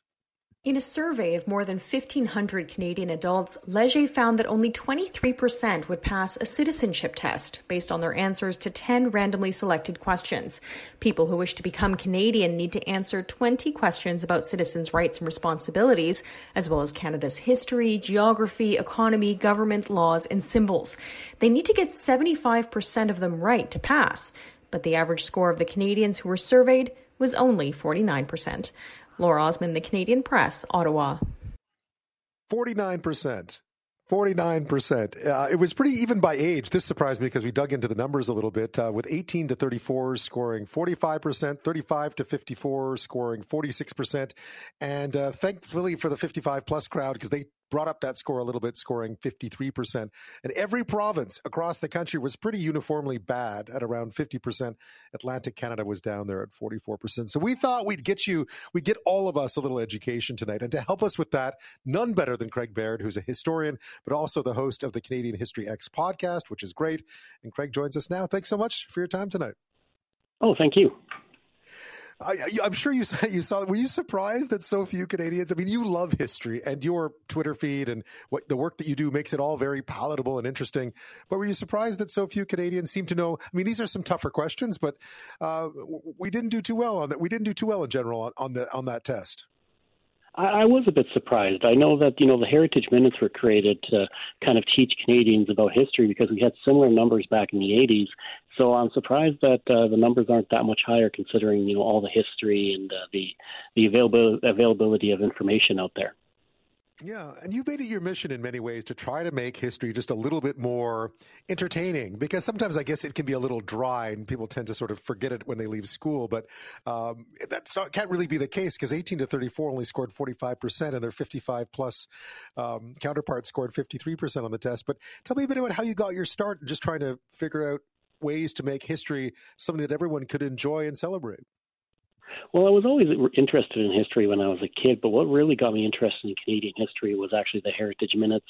In a survey of more than 1,500 Canadian adults, Leger found that only 23% would pass a citizenship test based on their answers to 10 randomly selected questions. People who wish to become Canadian need to answer 20 questions about citizens' rights and responsibilities, as well as Canada's history, geography, economy, government, laws, and symbols. They need to get 75% of them right to pass, but the average score of the Canadians who were surveyed was only 49%. Laura Osman, The Canadian Press, Ottawa. 49%. 49%. It was pretty even by age. This surprised me because we dug into the numbers a little bit, with 18 to 34 scoring 45%, 35 to 54 scoring 46%. And thankfully for the 55-plus crowd, because they brought up that score a little bit, scoring 53%. And every province across the country was pretty uniformly bad at around 50%. Atlantic Canada was down there at 44%. So we thought we'd get all of us a little education tonight. And to help us with that, none better than Craig Baird, who's a historian, but also the host of the Canadian History X podcast, which is great. And Craig joins us now. Thanks so much for your time tonight. Oh, thank you. I'm sure you saw. Were you surprised that so few Canadians? I mean, you love history, and your Twitter feed and the work that you do makes it all very palatable and interesting. But were you surprised that so few Canadians seem to know? I mean, these are some tougher questions, but we didn't do too well on that. We didn't do too well in general on that test. I was a bit surprised. I know that, you know, the Heritage Minutes were created to kind of teach Canadians about history because we had similar numbers back in the 80s. So I'm surprised that the numbers aren't that much higher considering, you know, all the history and the availability of information out there. Yeah, and you've made it your mission in many ways to try to make history just a little bit more entertaining, because sometimes I guess it can be a little dry and people tend to sort of forget it when they leave school. But can't really be the case, because 18 to 34 only scored 45% and their 55-plus counterparts scored 53% on the test. But tell me a bit about how you got your start just trying to figure out ways to make history something that everyone could enjoy and celebrate. Well, I was always interested in history when I was a kid, but what really got me interested in Canadian history was actually the Heritage Minutes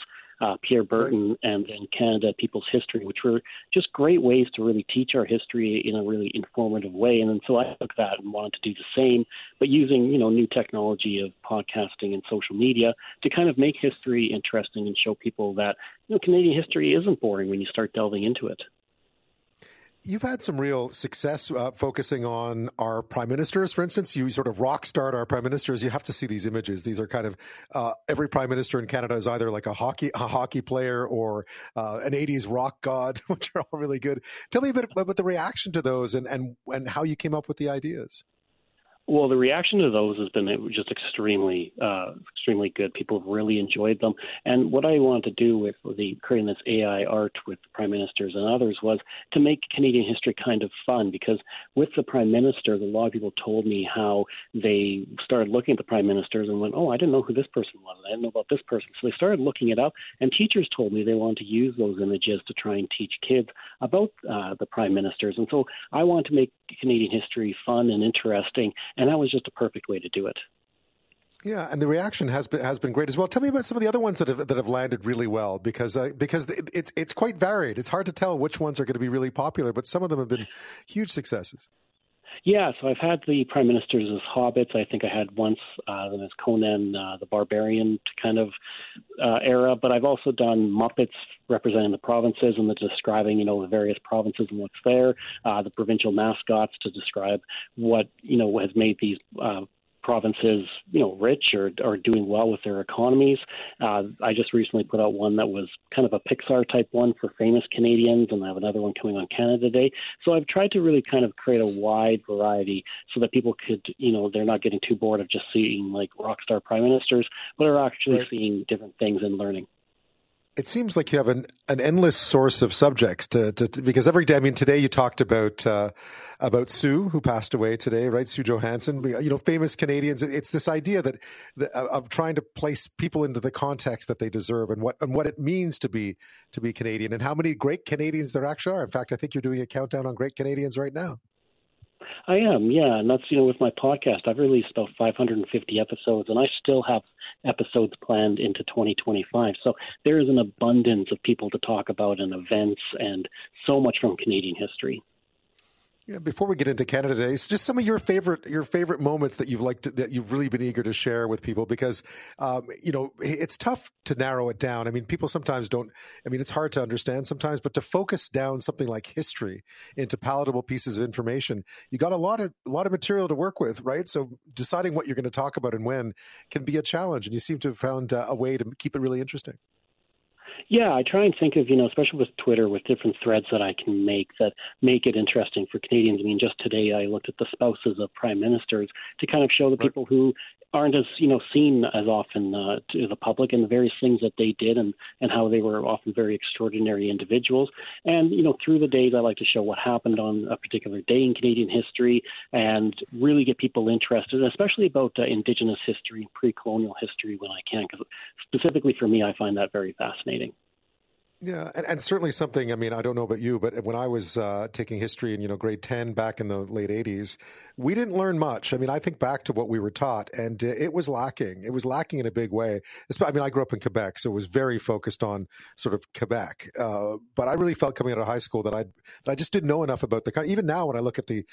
Pierre Burton, right. and then Canada People's History, which were just great ways to really teach our history in a really informative way. And so I took that and wanted to do the same, but using, you know, new technology of podcasting and social media to kind of make history interesting and show people that, you know, Canadian history isn't boring when you start delving into it. You've had some real success focusing on our prime ministers. For instance, you sort of rock-starred our prime ministers. You have to see these images. These are kind of every prime minister in Canada is either like a hockey player or an 80s rock god, which are all really good. Tell me a bit about the reaction to those and how you came up with the ideas. Well, the reaction to those has been just extremely good. People have really enjoyed them. And what I wanted to do with creating this AI art with prime ministers and others was to make Canadian history kind of fun, because with the prime ministers, a lot of people told me how they started looking at the prime ministers and went, oh, I didn't know who this person was. I didn't know about this person. So they started looking it up, and teachers told me they wanted to use those images to try and teach kids about the prime ministers. And so I wanted to make Canadian history fun and interesting. And that was just a perfect way to do it. Yeah, and the reaction has been great as well. Tell me about some of the other ones that have landed really well, because it's quite varied. It's hard to tell which ones are going to be really popular, but some of them have been huge successes. Yeah, so I've had the prime ministers as hobbits. I think I had once them as Conan the Barbarian kind of era, but I've also done Muppets representing the provinces and the describing, you know, the various provinces and what's there, the provincial mascots to describe what, you know, has made these provinces, you know, rich or doing well with their economies. I just recently put out one that was kind of a Pixar type one for famous Canadians, and I have another one coming on Canada Day. So I've tried to really kind of create a wide variety so that people could, you know, they're not getting too bored of just seeing like rock star prime ministers, but are actually right. seeing different things and learning. It seems like you have an endless source of subjects to because every day, I mean, today you talked about Sue, who passed away today, right? Sue Johanson, you know, famous Canadians. It's this idea of trying to place people into the context that they deserve and what it means to be Canadian, and how many great Canadians there actually are. In fact, I think you're doing a countdown on great Canadians right now. I am, yeah. And that's, you know, with my podcast, I've released about 550 episodes, and I still have episodes planned into 2025. So there is an abundance of people to talk about and events and so much from Canadian history. Yeah, before we get into Canada Day, so just some of your favorite moments that you've that you've really been eager to share with people, because you know, it's tough to narrow it down. I mean, people sometimes don't. I mean, it's hard to understand sometimes, but to focus down something like history into palatable pieces of information, you got a lot of material to work with, right? So deciding what you're going to talk about and when can be a challenge, and you seem to have found a way to keep it really interesting. Yeah, I try and think of, you know, especially with Twitter, with different threads that I can make that make it interesting for Canadians. I mean, just today I looked at the spouses of prime ministers to kind of show the people who aren't as, you know, seen as often to the public, and the various things that they did and how they were often very extraordinary individuals. And, you know, through the days, I like to show what happened on a particular day in Canadian history and really get people interested, especially about Indigenous history and pre-colonial history when I can, because specifically for me, I find that very fascinating. Yeah, and certainly something, I mean, I don't know about you, but when I was taking history in, you know, grade 10 back in the late 80s, we didn't learn much. I mean, I think back to what we were taught, and it was lacking. It was lacking in a big way. I mean, I grew up in Quebec, so it was very focused on sort of Quebec. But I really felt coming out of high school that I just didn't know enough about the country. Even now when I look at the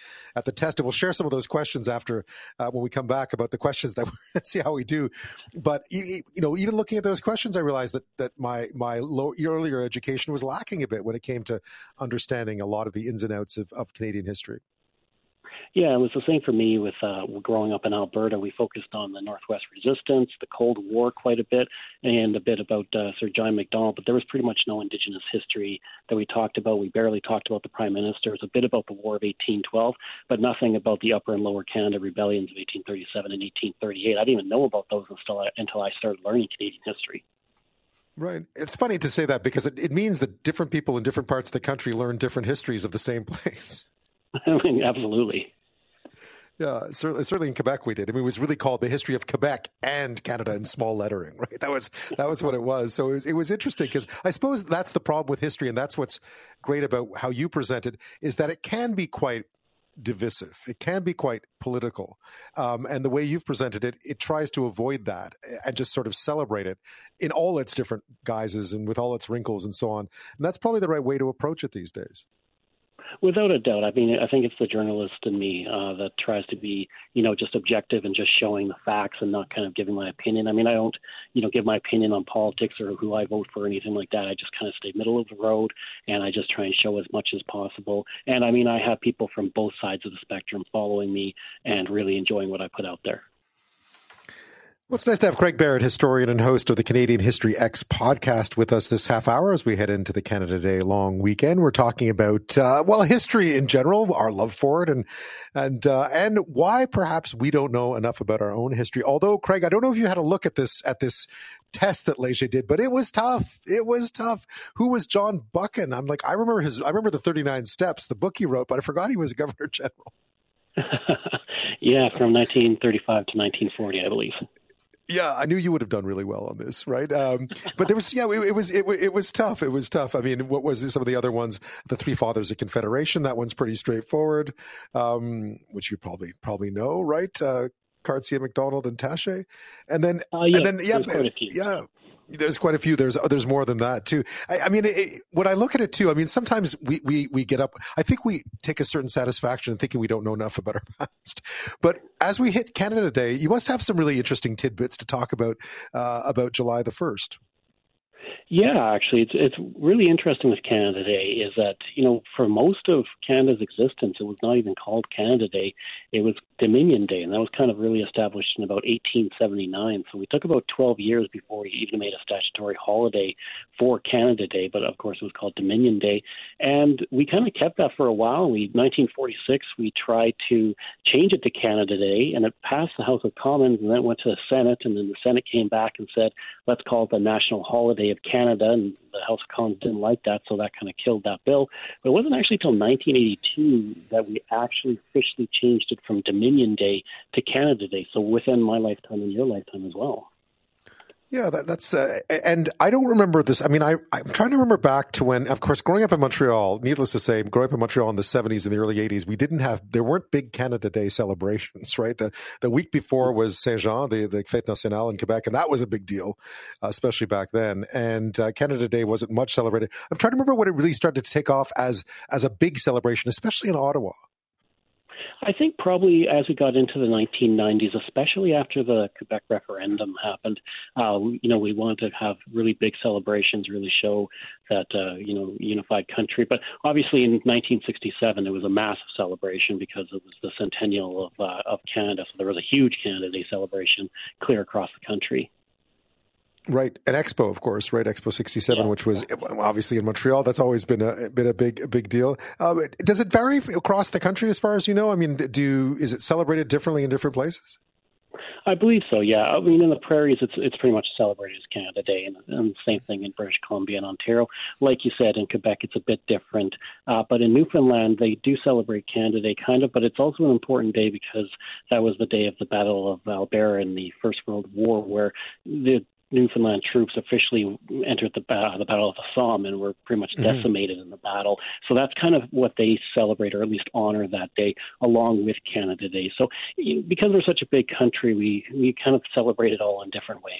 test, and we'll share some of those questions after when we come back about the questions that let's see how we do. But, you know, even looking at those questions, I realized that my earlier education was lacking a bit when it came to understanding a lot of the ins and outs of Canadian history. Yeah, it was the same for me with growing up in Alberta. We focused on the Northwest Resistance, the Cold War quite a bit, and a bit about Sir John Macdonald, but there was pretty much no Indigenous history that we talked about. We barely talked about the Prime Ministers, a bit about the War of 1812, but nothing about the Upper and Lower Canada rebellions of 1837 and 1838. I didn't even know about those until I started learning Canadian history. Right. It's funny to say that, because it means that different people in different parts of the country learn different histories of the same place. I mean, absolutely. Yeah, certainly in Quebec we did. I mean, it was really called the History of Quebec and Canada in small lettering, right? That was what it was. So it was interesting, because I suppose that's the problem with history, and that's what's great about how you present it, is that it can be quite divisive. It can be quite political. And the way you've presented it, it tries to avoid that and just sort of celebrate it in all its different guises and with all its wrinkles and so on. And that's probably the right way to approach it these days. Without a doubt. I mean, I think it's the journalist in me that tries to be, just objective and just showing the facts and not kind of giving my opinion. I mean, I don't, give my opinion on politics or who I vote for or anything like that. I just kind of stay middle of the road, and I just try and show as much as possible. And I mean, I have people from both sides of the spectrum following me and really enjoying what I put out there. Well, it's nice to have Craig Baird, historian and host of the Canadian History X podcast, with us this half hour as we head into the Canada Day long weekend. We're talking about, history in general, our love for it, and why perhaps we don't know enough about our own history. Although, Craig, I don't know if you had a look at this test that Leger did, but it was tough. Who was John Buchan? I'm like, I remember the 39 Steps, the book he wrote, but I forgot he was a governor general. Yeah, from 1935 to 1940, I believe. Yeah, I knew you would have done really well on this, right? But there was, it was tough. It was tough. I mean, what was some of the other ones? The Three Fathers of Confederation. That one's pretty straightforward, which you probably know, right? Cartier, MacDonald, and Taché, and then there's quite a few. There's more than that too. I mean, when I look at it too, I mean, sometimes we get up. I think we take a certain satisfaction in thinking we don't know enough about our past. But as we hit Canada Day, you must have some really interesting tidbits to talk about July the 1st. Yeah, actually, it's really interesting with Canada Day is that, for most of Canada's existence, it was not even called Canada Day. It was Dominion Day, and that was kind of really established in about 1879. So we took about 12 years before we even made a statutory holiday for Canada Day, but of course it was called Dominion Day. And we kind of kept that for a while. 1946, we tried to change it to Canada Day, and it passed the House of Commons, and then it went to the Senate, and then the Senate came back and said, let's call it the National Holiday of Canada, and the House of Commons didn't like that, so that kind of killed that bill. But it wasn't actually until 1982 that we actually officially changed it from Dominion Day to Canada Day, so within my lifetime and your lifetime as well. Yeah, that's and I don't remember this. I mean, I'm trying to remember back to when, of course, growing up in Montreal, needless to say, in the 70s and the early 80s, there weren't big Canada Day celebrations, right? The week before was Saint-Jean, the Fête Nationale in Quebec, and that was a big deal, especially back then. And Canada Day wasn't much celebrated. I'm trying to remember when it really started to take off as a big celebration, especially in Ottawa. I think probably as we got into the 1990s, especially after the Quebec referendum happened, we wanted to have really big celebrations, really show that, unified country. But obviously in 1967, it was a massive celebration because it was the centennial of Canada. So there was a huge Canada Day celebration clear across the country. Right. An expo, of course, right? Expo 67, yeah. Which was obviously in Montreal. That's always been a big deal. Does it vary across the country as far as you know? I mean, is it celebrated differently in different places? I believe so, yeah. I mean, in the prairies, it's pretty much celebrated as Canada Day, and same thing in British Columbia and Ontario. Like you said, in Quebec, it's a bit different. But in Newfoundland, they do celebrate Canada Day, kind of, but it's also an important day because that was the day of the Battle of Alberta in the First World War, where the Newfoundland troops officially entered the Battle of the Somme and were pretty much decimated in the battle. So that's kind of what they celebrate, or at least honor that day, along with Canada Day. So because we're such a big country, we kind of celebrate it all in different ways.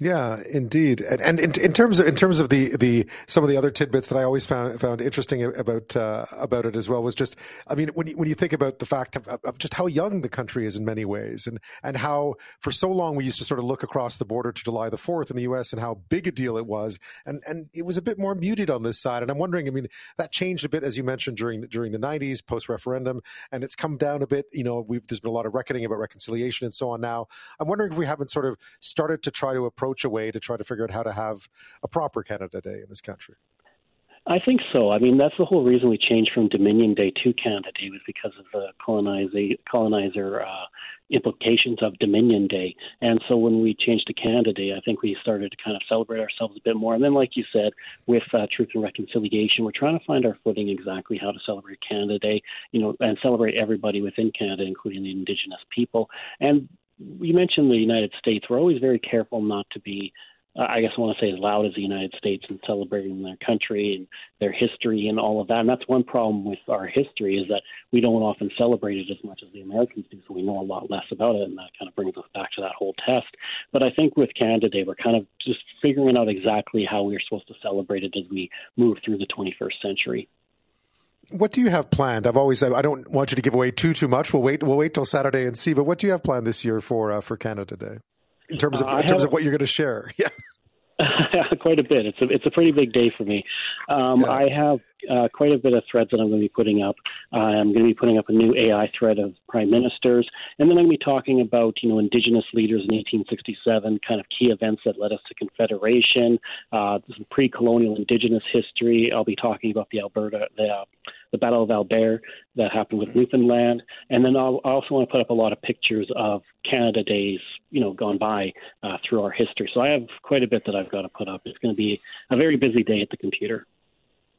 Yeah, indeed. And in terms of the some of the other tidbits that I always found interesting about it as well was just, I mean, when you think about the fact of just how young the country is in many ways, and how for so long we used to sort of look across the border to July the 4th in the U.S. and how big a deal it was, and it was a bit more muted on this side. And I'm wondering, I mean, that changed a bit, as you mentioned, during the 90s, post-referendum, and it's come down a bit. There's been a lot of reckoning about reconciliation and so on now. I'm wondering if we haven't sort of started to try to approach a way to try to figure out how to have a proper Canada Day in this country. I think so. I mean, that's the whole reason we changed from Dominion Day to Canada Day, was because of the colonizer implications of Dominion Day. And so when we changed to Canada Day, I think we started to kind of celebrate ourselves a bit more. And then, like you said, with Truth and Reconciliation, we're trying to find our footing exactly how to celebrate Canada Day, and celebrate everybody within Canada, including the Indigenous people. And you mentioned the United States. We're always very careful not to be I guess I want to say as loud as the United States and celebrating their country and their history and all of that. And that's one problem with our history is that we don't often celebrate it as much as the Americans do, so we know a lot less about it, and that kind of brings us back to that whole test. But I think with Canada Day, we're kind of just figuring out exactly how we're supposed to celebrate it as we move through the 21st century. What do you have planned? I've always said I don't want you to give away too much. We'll wait till Saturday and see. But what do you have planned this year for Canada Day? In terms of what you're going to share, yeah, quite a bit. It's a pretty big day for me. Yeah. I have quite a bit of threads that I'm going to be putting up. I'm going to be putting up a new AI thread of prime ministers, and then I'm going to be talking about Indigenous leaders in 1867, kind of key events that led us to Confederation, some pre-colonial Indigenous history. I'll be talking about the Battle of Albert that happened with Newfoundland. And then I also want to put up a lot of pictures of Canada Days, gone by through our history. So I have quite a bit that I've got to put up. It's going to be a very busy day at the computer.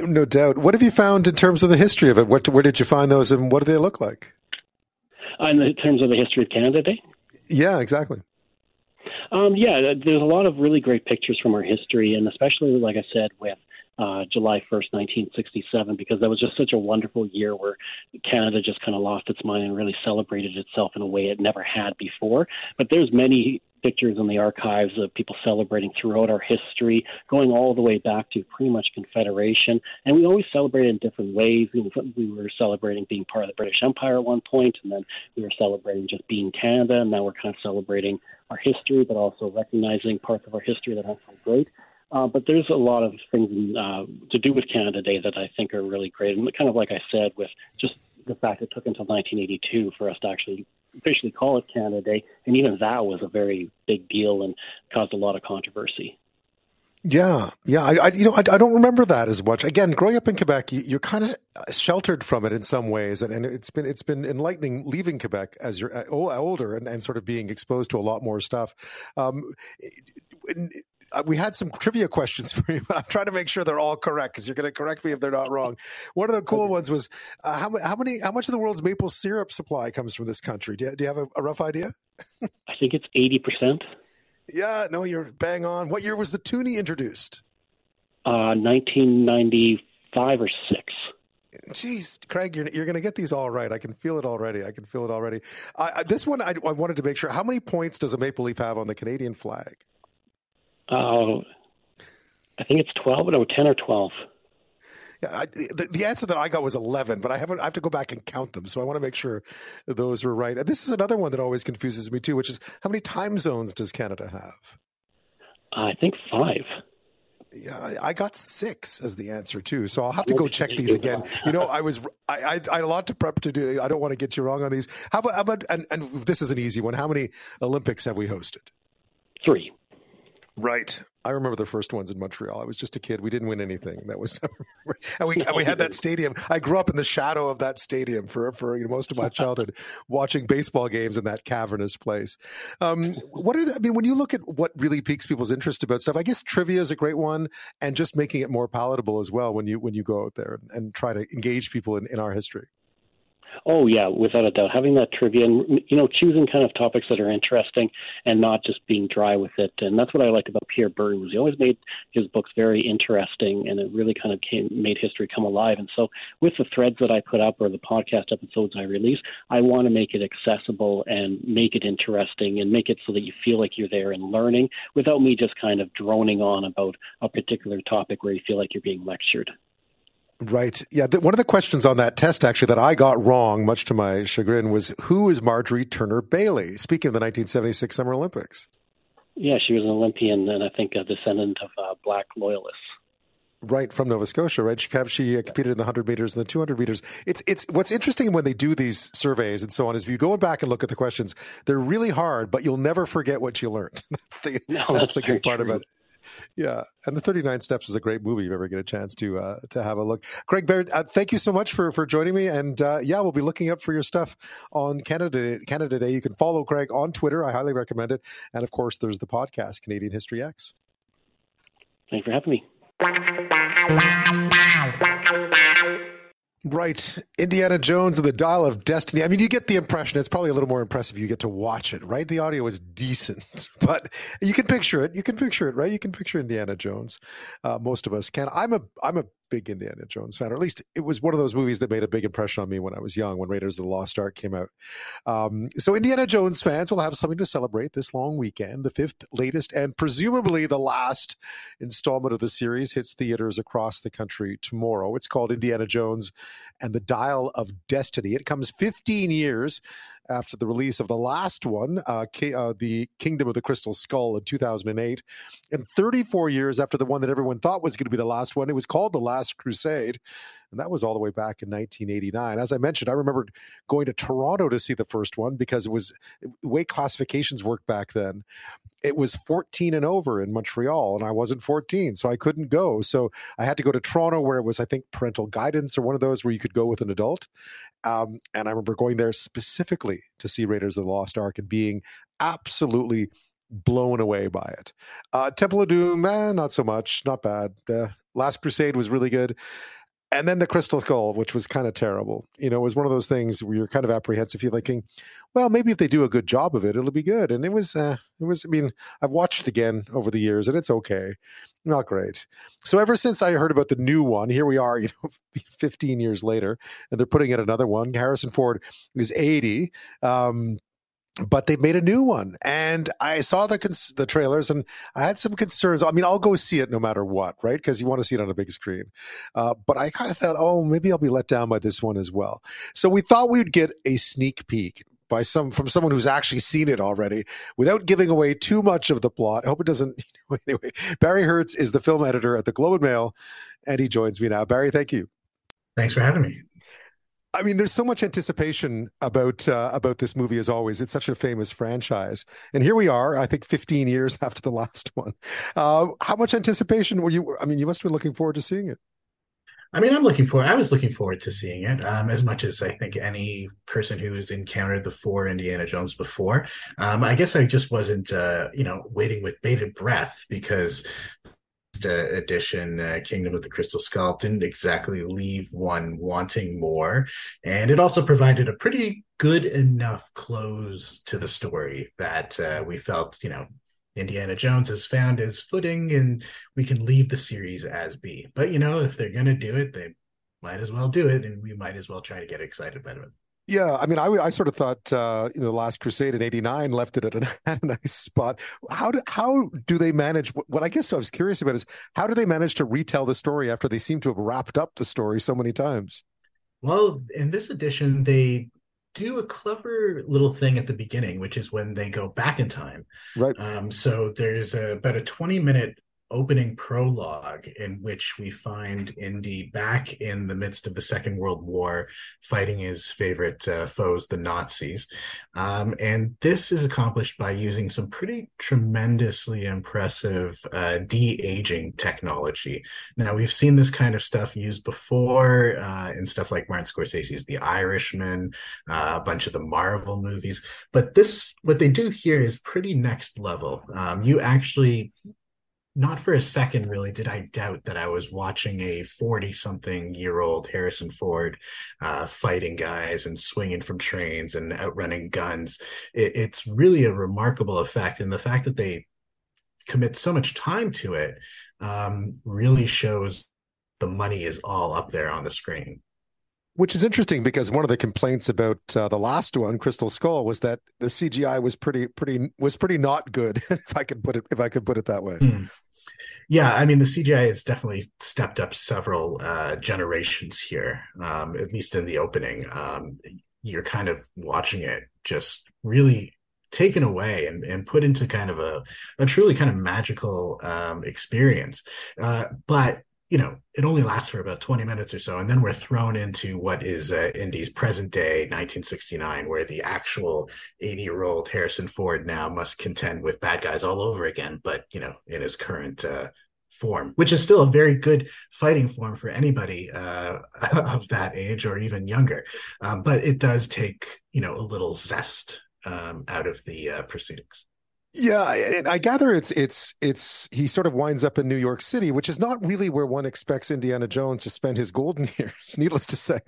No doubt. What have you found in terms of the history of it? Where did you find those and what do they look like? In terms of the history of Canada Day? Yeah, exactly. There's a lot of really great pictures from our history, and especially, like I said, with July 1st, 1967, because that was just such a wonderful year where Canada just kind of lost its mind and really celebrated itself in a way it never had before. But there's many pictures in the archives of people celebrating throughout our history, going all the way back to pretty much Confederation. And we always celebrate in different ways. We were celebrating being part of the British Empire at one point, and then we were celebrating just being Canada, and now we're kind of celebrating our history, but also recognizing parts of our history that aren't so great. But there's a lot of things to do with Canada Day that I think are really great. And kind of like I said, with just the fact it took until 1982 for us to actually officially call it Canada Day, and even that was a very big deal and caused a lot of controversy. Yeah. I don't remember that as much. Again, growing up in Quebec, you're kind of sheltered from it in some ways, and it's been enlightening leaving Quebec as you're older and sort of being exposed to a lot more stuff. We had some trivia questions for you, but I'm trying to make sure they're all correct because you're going to correct me if they're not wrong. One of the cool ones was how much of the world's maple syrup supply comes from this country? Do you have a rough idea? I think it's 80%. Yeah, no, you're bang on. What year was the toonie introduced? 1995 or 6. Jeez, Craig, you're going to get these all right. I can feel it already. This one, I wanted to make sure. How many points does a maple leaf have on the Canadian flag? I think it's 10 or 12. Yeah, the answer that I got was 11, but I have to go back and count them, so I want to make sure those were right. And this is another one that always confuses me too, which is how many time zones does Canada have? I think 5. Yeah, I got 6 as the answer too, so I'll have to go check these again. I had a lot to prep to do. I don't want to get you wrong on these. How about and this is an easy one. How many Olympics have we hosted? 3. Right. I remember the first ones in Montreal. I was just a kid. We didn't win anything. That was, and we had that stadium. I grew up in the shadow of that stadium for most of my childhood, watching baseball games in that cavernous place. When you look at what really piques people's interest about stuff, I guess trivia is a great one, and just making it more palatable as well when you go out there and try to engage people in our history. Oh, yeah, without a doubt. Having that trivia and, choosing kind of topics that are interesting and not just being dry with it. And that's what I liked about Pierre Byrne was he always made his books very interesting, and it really kind of made history come alive. And so with the threads that I put up or the podcast episodes I release, I want to make it accessible and make it interesting and make it so that you feel like you're there and learning without me just kind of droning on about a particular topic where you feel like you're being lectured. Right. Yeah. One of the questions on that test, actually, that I got wrong, much to my chagrin, was who is Marjorie Turner Bailey? Speaking of the 1976 Summer Olympics. Yeah, she was an Olympian and I think a descendant of Black loyalists. Right, from Nova Scotia, right? She competed in the 100 meters and the 200 meters. It's what's interesting when they do these surveys and so on is if you go back and look at the questions, they're really hard, but you'll never forget what you learned. That's the good part about it. Yeah, and the 39 Steps is a great movie if you ever get a chance to have a look. Craig Baird, thank you so much for joining me, and we'll be looking up for your stuff on Canada Day. You can follow Craig on Twitter. I highly recommend it. And of course, there's the podcast, Canadian History X. Thanks for having me. Right. Indiana Jones and the Dial of Destiny. I mean, you get the impression. It's probably a little more impressive if you get to watch it, right? The audio is decent, but you can picture it. You can picture it, right? You can picture Indiana Jones. Most of us can. I'm a big Indiana Jones fan, or at least it was one of those movies that made a big impression on me when I was young, when Raiders of the Lost Ark came out. So Indiana Jones fans will have something to celebrate this long weekend. The fifth, latest, and presumably the last installment of the series hits theaters across the country tomorrow. It's called Indiana Jones and the Dial of Destiny. It comes 15 years after the release of the last one, the Kingdom of the Crystal Skull in 2008, and 34 years after the one that everyone thought was going to be the last one. It was called The Last Crusade, and that was all the way back in 1989. As I mentioned, I remembered going to Toronto to see the first one because it was the way classifications worked back then. It was 14 and over in Montreal, and I wasn't 14, so I couldn't go. So I had to go to Toronto, where it was, I think, parental guidance or one of those where you could go with an adult. And I remember going there specifically to see Raiders of the Lost Ark and being absolutely blown away by it. Temple of Doom, not so much, not bad. The Last Crusade was really good. And then the Crystal Skull, which was kind of terrible. You know, it was one of those things where you're kind of apprehensive. You're thinking, well, maybe if they do a good job of it, it'll be good. And it was. I mean, I've watched it again over the years, and it's okay. Not great. So ever since I heard about the new one, here we are, 15 years later, and they're putting in another one. Harrison Ford is 80. But they've made a new one, and I saw the trailers, and I had some concerns. I mean, I'll go see it no matter what, right? Because you want to see it on a big screen. But I kind of thought, oh, maybe I'll be let down by this one as well. So we thought we'd get a sneak peek from someone who's actually seen it already, without giving away too much of the plot. I hope it doesn't. Anyway, Barry Hertz is the film editor at the Globe and Mail, and he joins me now. Barry, thank you. Thanks for having me. I mean, there's so much anticipation about this movie, as always. It's such a famous franchise. And here we are, I think 15 years after the last one. How much anticipation were you? I mean, you must have been looking forward to seeing it. I mean, I was looking forward to seeing it as much as I think any person who's encountered the four Indiana Jones before. I guess I just wasn't, waiting with bated breath because edition Kingdom of the Crystal Skull didn't exactly leave one wanting more, and it also provided a pretty good enough close to the story that we felt Indiana Jones has found his footing and we can leave the series as be. But if they're gonna do it, they might as well do it, and we might as well try to get excited about it. Yeah, I mean, I sort of thought, The Last Crusade in '89 left it at a nice spot. How do they manage? What I guess I was curious about is, how do they manage to retell the story after they seem to have wrapped up the story so many times? Well, in this edition, they do a clever little thing at the beginning, which is when they go back in time. Right. So there's about a 20-minute opening prologue in which we find Indy back in the midst of the Second World War, fighting his favorite foes, the Nazis. And this is accomplished by using some pretty tremendously impressive de-aging technology. Now, we've seen this kind of stuff used before in stuff like Martin Scorsese's The Irishman, a bunch of the Marvel movies. But what they do here is pretty next level. You actually... Not for a second, really, did I doubt that I was watching a 40-something-year-old Harrison Ford fighting guys and swinging from trains and outrunning guns. It's really a remarkable effect, and the fact that they commit so much time to it really shows the money is all up there on the screen. Which is interesting, because one of the complaints about the last one, Crystal Skull, was that the CGI was pretty not good, if I could put it that way. Mm. Yeah, I mean, the CGI has definitely stepped up several generations here, at least in the opening. You're kind of watching it just really taken away and put into kind of a truly kind of magical experience. But it only lasts for about 20 minutes or so, and then we're thrown into what is Indy's present day, 1969, where the actual 80-year-old Harrison Ford now must contend with bad guys all over again, but, in his current form, which is still a very good fighting form for anybody of that age or even younger. But it does take, a little zest out of the proceedings. Yeah, and I gather it's he sort of winds up in New York City, which is not really where one expects Indiana Jones to spend his golden years, needless to say.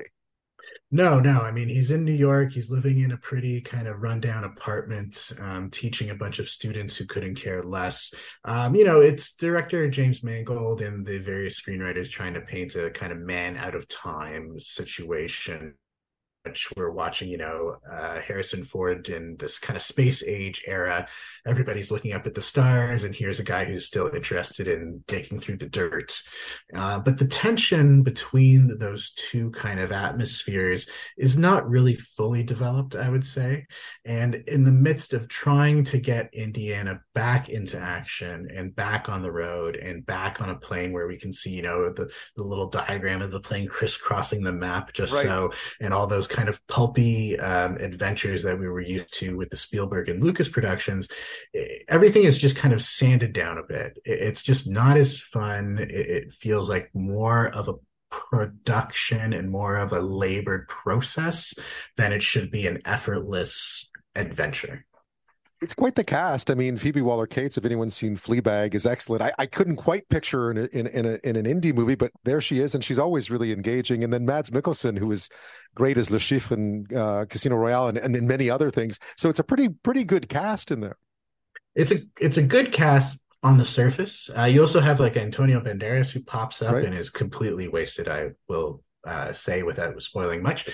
No. I mean, he's in New York. He's living in a pretty kind of rundown apartment, teaching a bunch of students who couldn't care less. It's director James Mangold and the various screenwriters trying to paint a kind of man out of time situation. We're watching, Harrison Ford in this kind of space age era. Everybody's looking up at the stars, and here's a guy who's still interested in digging through the dirt. But the tension between those two kind of atmospheres is not really fully developed, I would say. And in the midst of trying to get Indiana back into action and back on the road and back on a plane where we can see, the little diagram of the plane crisscrossing the map just right. So, and all those kind of pulpy adventures that we were used to with the Spielberg and Lucas productions, everything is just kind of sanded down a bit. It's just not as fun. It feels like more of a production and more of a labored process than it should be an effortless adventure. It's quite the cast. I mean, Phoebe Waller-Cates, if anyone's seen Fleabag, is excellent. I couldn't quite picture her in an indie movie, but there she is, and she's always really engaging. And then Mads Mikkelsen, who is great as Le Chiffre in Casino Royale and in many other things. So it's a pretty good cast in there. It's a good cast on the surface. You also have like Antonio Banderas, who pops up right. and is completely wasted, I will say, without spoiling much.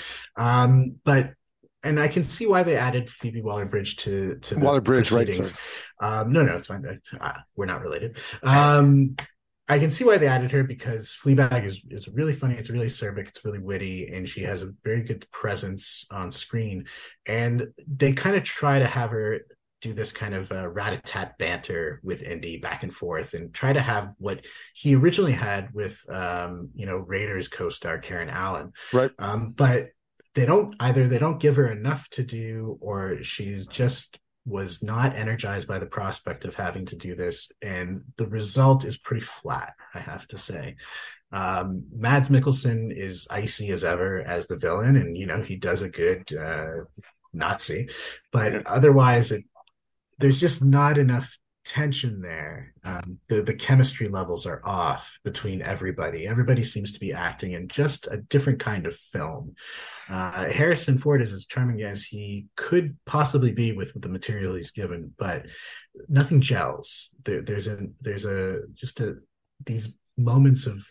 And I can see why they added Phoebe Waller-Bridge to the Waller-Bridge, right? Sorry. No, it's fine. We're not related. I can see why they added her, because Fleabag is really funny. It's really acerbic. It's really witty, and she has a very good presence on screen. And they kind of try to have her do this kind of rat-a-tat banter with Indy back and forth, and try to have what he originally had with Raiders co-star Karen Allen, right? But they don't give her enough to do, or she's just was not energized by the prospect of having to do this. And the result is pretty flat, I have to say. Mads Mikkelsen is icy as ever as the villain. And, he does a good Nazi, but otherwise there's just not enough tension there. The chemistry levels are off between everybody seems to be acting in just a different kind of film. Harrison Ford is as charming as he could possibly be with the material he's given, but nothing gels. There's these moments of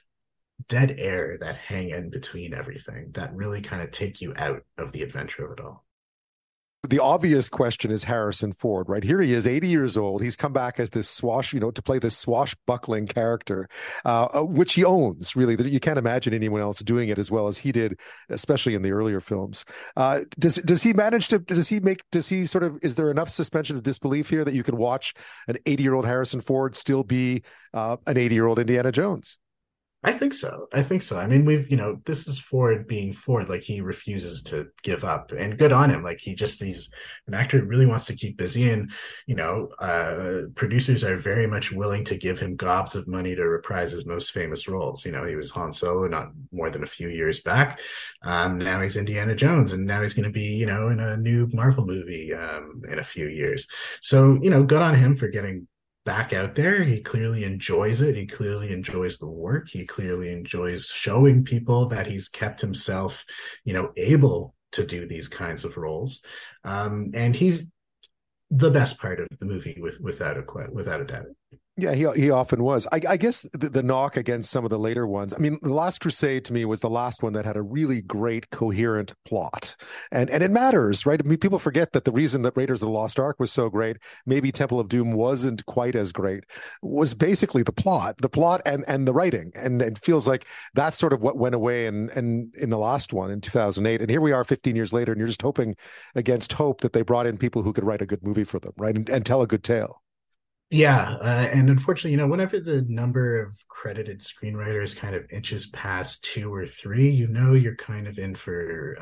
dead air that hang in between everything that really kind of take you out of the adventure of it all. The obvious question is Harrison Ford, right? Here he is, 80 years old. He's come back as this to play this swashbuckling character, which he owns, really. You can't imagine anyone else doing it as well as he did, especially in the earlier films. Is there enough suspension of disbelief here that you can watch an 80-year-old Harrison Ford still be an 80-year-old Indiana Jones? I think so. I mean, this is Ford being Ford. Like, he refuses to give up, and good on him. Like, he's an actor who really wants to keep busy, and, producers are very much willing to give him gobs of money to reprise his most famous roles. He was Han Solo not more than a few years back. Now he's Indiana Jones, and now he's going to be, in a new Marvel movie in a few years. So, good on him for getting back out there. He clearly enjoys it. He clearly enjoys the work. He clearly enjoys showing people that he's kept himself, able to do these kinds of roles. And he's the best part of the movie, without a doubt. Yeah, he often was. I guess the knock against some of the later ones, I mean, The Last Crusade to me was the last one that had a really great, coherent plot. And it matters, right? I mean, people forget that the reason that Raiders of the Lost Ark was so great, maybe Temple of Doom wasn't quite as great, was basically the plot and the writing. And it feels like that's sort of what went away in the last one in 2008. And here we are 15 years later, and you're just hoping against hope that they brought in people who could write a good movie for them, right? And tell a good tale. Yeah. And unfortunately, whenever the number of credited screenwriters kind of inches past two or three, you're kind of in for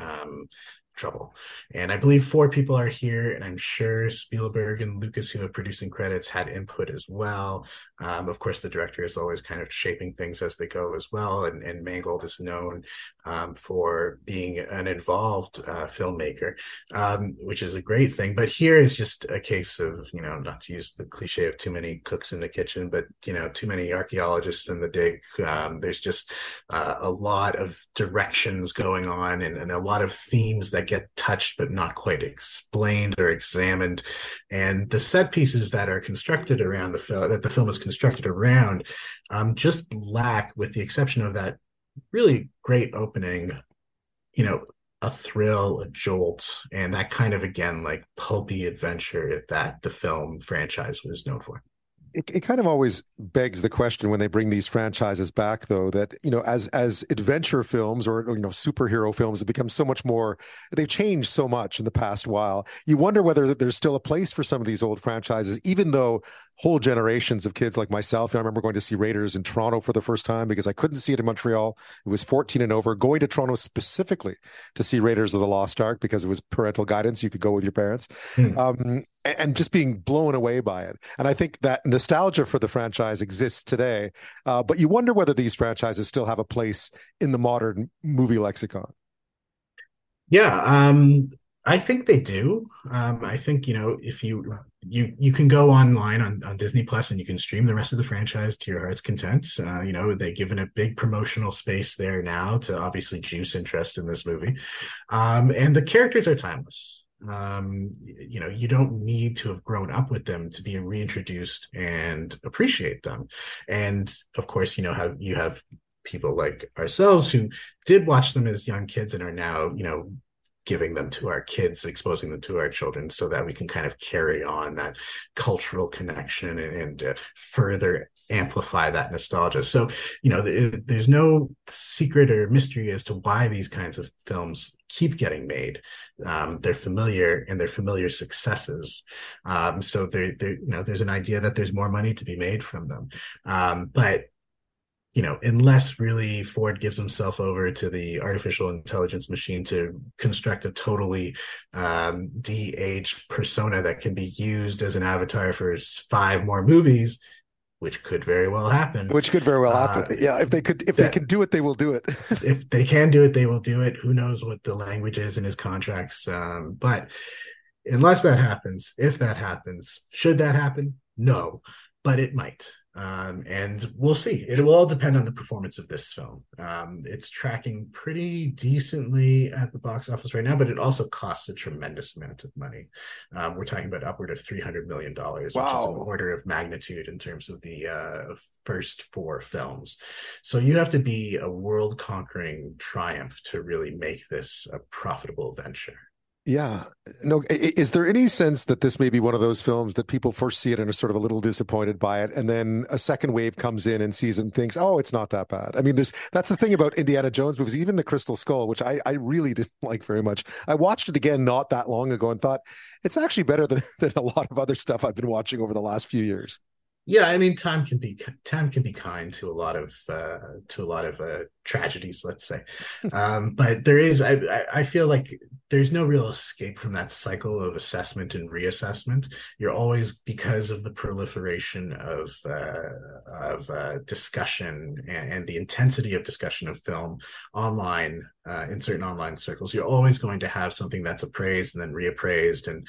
trouble. And I believe 4 people are here, and I'm sure Spielberg and Lucas, who have producing credits, had input as well. Of course, the director is always kind of shaping things as they go as well. And Mangold is known for being an involved filmmaker, which is a great thing. But here is just a case of, you know, not to use the cliche of too many cooks in the kitchen, but, you know, too many archaeologists in the dig. There's just a lot of directions going on and a lot of themes that get touched but not quite explained or examined. And the set pieces that are constructed around the film, that the film is constructed around, just lack, with the exception of that really great opening, you know, a thrill, a jolt, and that kind of, again, like pulpy adventure that the film franchise was known for. It kind of always begs the question when they bring these franchises back, though, that, you know, as adventure films or, you know, superhero films have become so much more, they've changed so much in the past while. You wonder whether there's still a place for some of these old franchises, even though whole generations of kids like myself. I remember going to see Raiders in Toronto for the first time because I couldn't see it in Montreal. It was 14 and over. Going to Toronto specifically to see Raiders of the Lost Ark because it was parental guidance. You could go with your parents. And just being blown away by it. And I think that nostalgia for the franchise exists today. But you wonder whether these franchises still have a place in the modern movie lexicon. Yeah, I think they do. I think, you know, if you can go online on Disney Plus and you can stream the rest of the franchise to your heart's content. You know, they've given a big promotional space there now to obviously juice interest in this movie. And the characters are timeless. You know, you don't need to have grown up with them to be reintroduced and appreciate them. And of course, you know, how you have people like ourselves who did watch them as young kids and are now, you know, giving them to our kids, exposing them to our children so that we can kind of carry on that cultural connection and further amplify that nostalgia. So, you know, there's no secret or mystery as to why these kinds of films keep getting made. They're familiar, and they're familiar successes. So they're, you know, there's an idea that there's more money to be made from them. But you know, unless really Ford gives himself over to the artificial intelligence machine to construct a totally de-aged persona that can be used as an avatar for 5 more movies, which could very well happen. Yeah, if they can do it, they will do it. Who knows what the language is in his contracts? But unless that happens, if that happens, should that happen? No, but it might. And we'll see. It will all depend on the performance of this film. It's tracking pretty decently at the box office right now, but it also costs a tremendous amount of money. We're talking about upward of $300 million, which is an order of magnitude in terms of the first 4 films. So you have to be a world-conquering triumph to really make this a profitable venture. Yeah. No, is there any sense that this may be one of those films that people first see it and are sort of a little disappointed by it, and then a second wave comes in and sees and thinks, oh, it's not that bad? I mean, that's the thing about Indiana Jones movies, even The Crystal Skull, which I really didn't like very much. I watched it again not that long ago and thought, it's actually better than a lot of other stuff I've been watching over the last few years. Yeah, I mean, time can be kind to a lot of tragedies, let's say. But there is, I feel like there's no real escape from that cycle of assessment and reassessment. You're always, because of the proliferation of discussion and the intensity of discussion of film online, in certain online circles, you're always going to have something that's appraised and then reappraised, and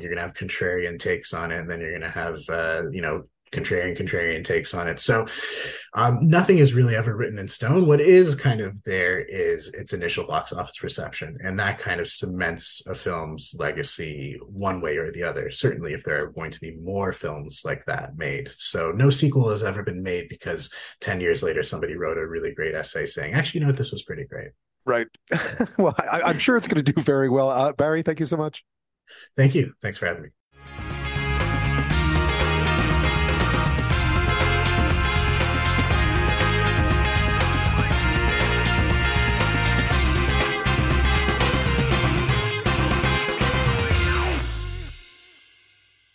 you're going to have contrarian takes on it, and then you're going to have contrarian takes on it. So nothing is really ever written in stone. What is kind of there is its initial box office reception, and that kind of cements a film's legacy one way or the other, certainly if there are going to be more films like that made. So no sequel has ever been made because 10 years later somebody wrote a really great essay saying, actually, you know what, this was pretty great. Right. Well, I'm sure it's going to do very well. Barry, thank you so much. Thank you. Thanks for having me.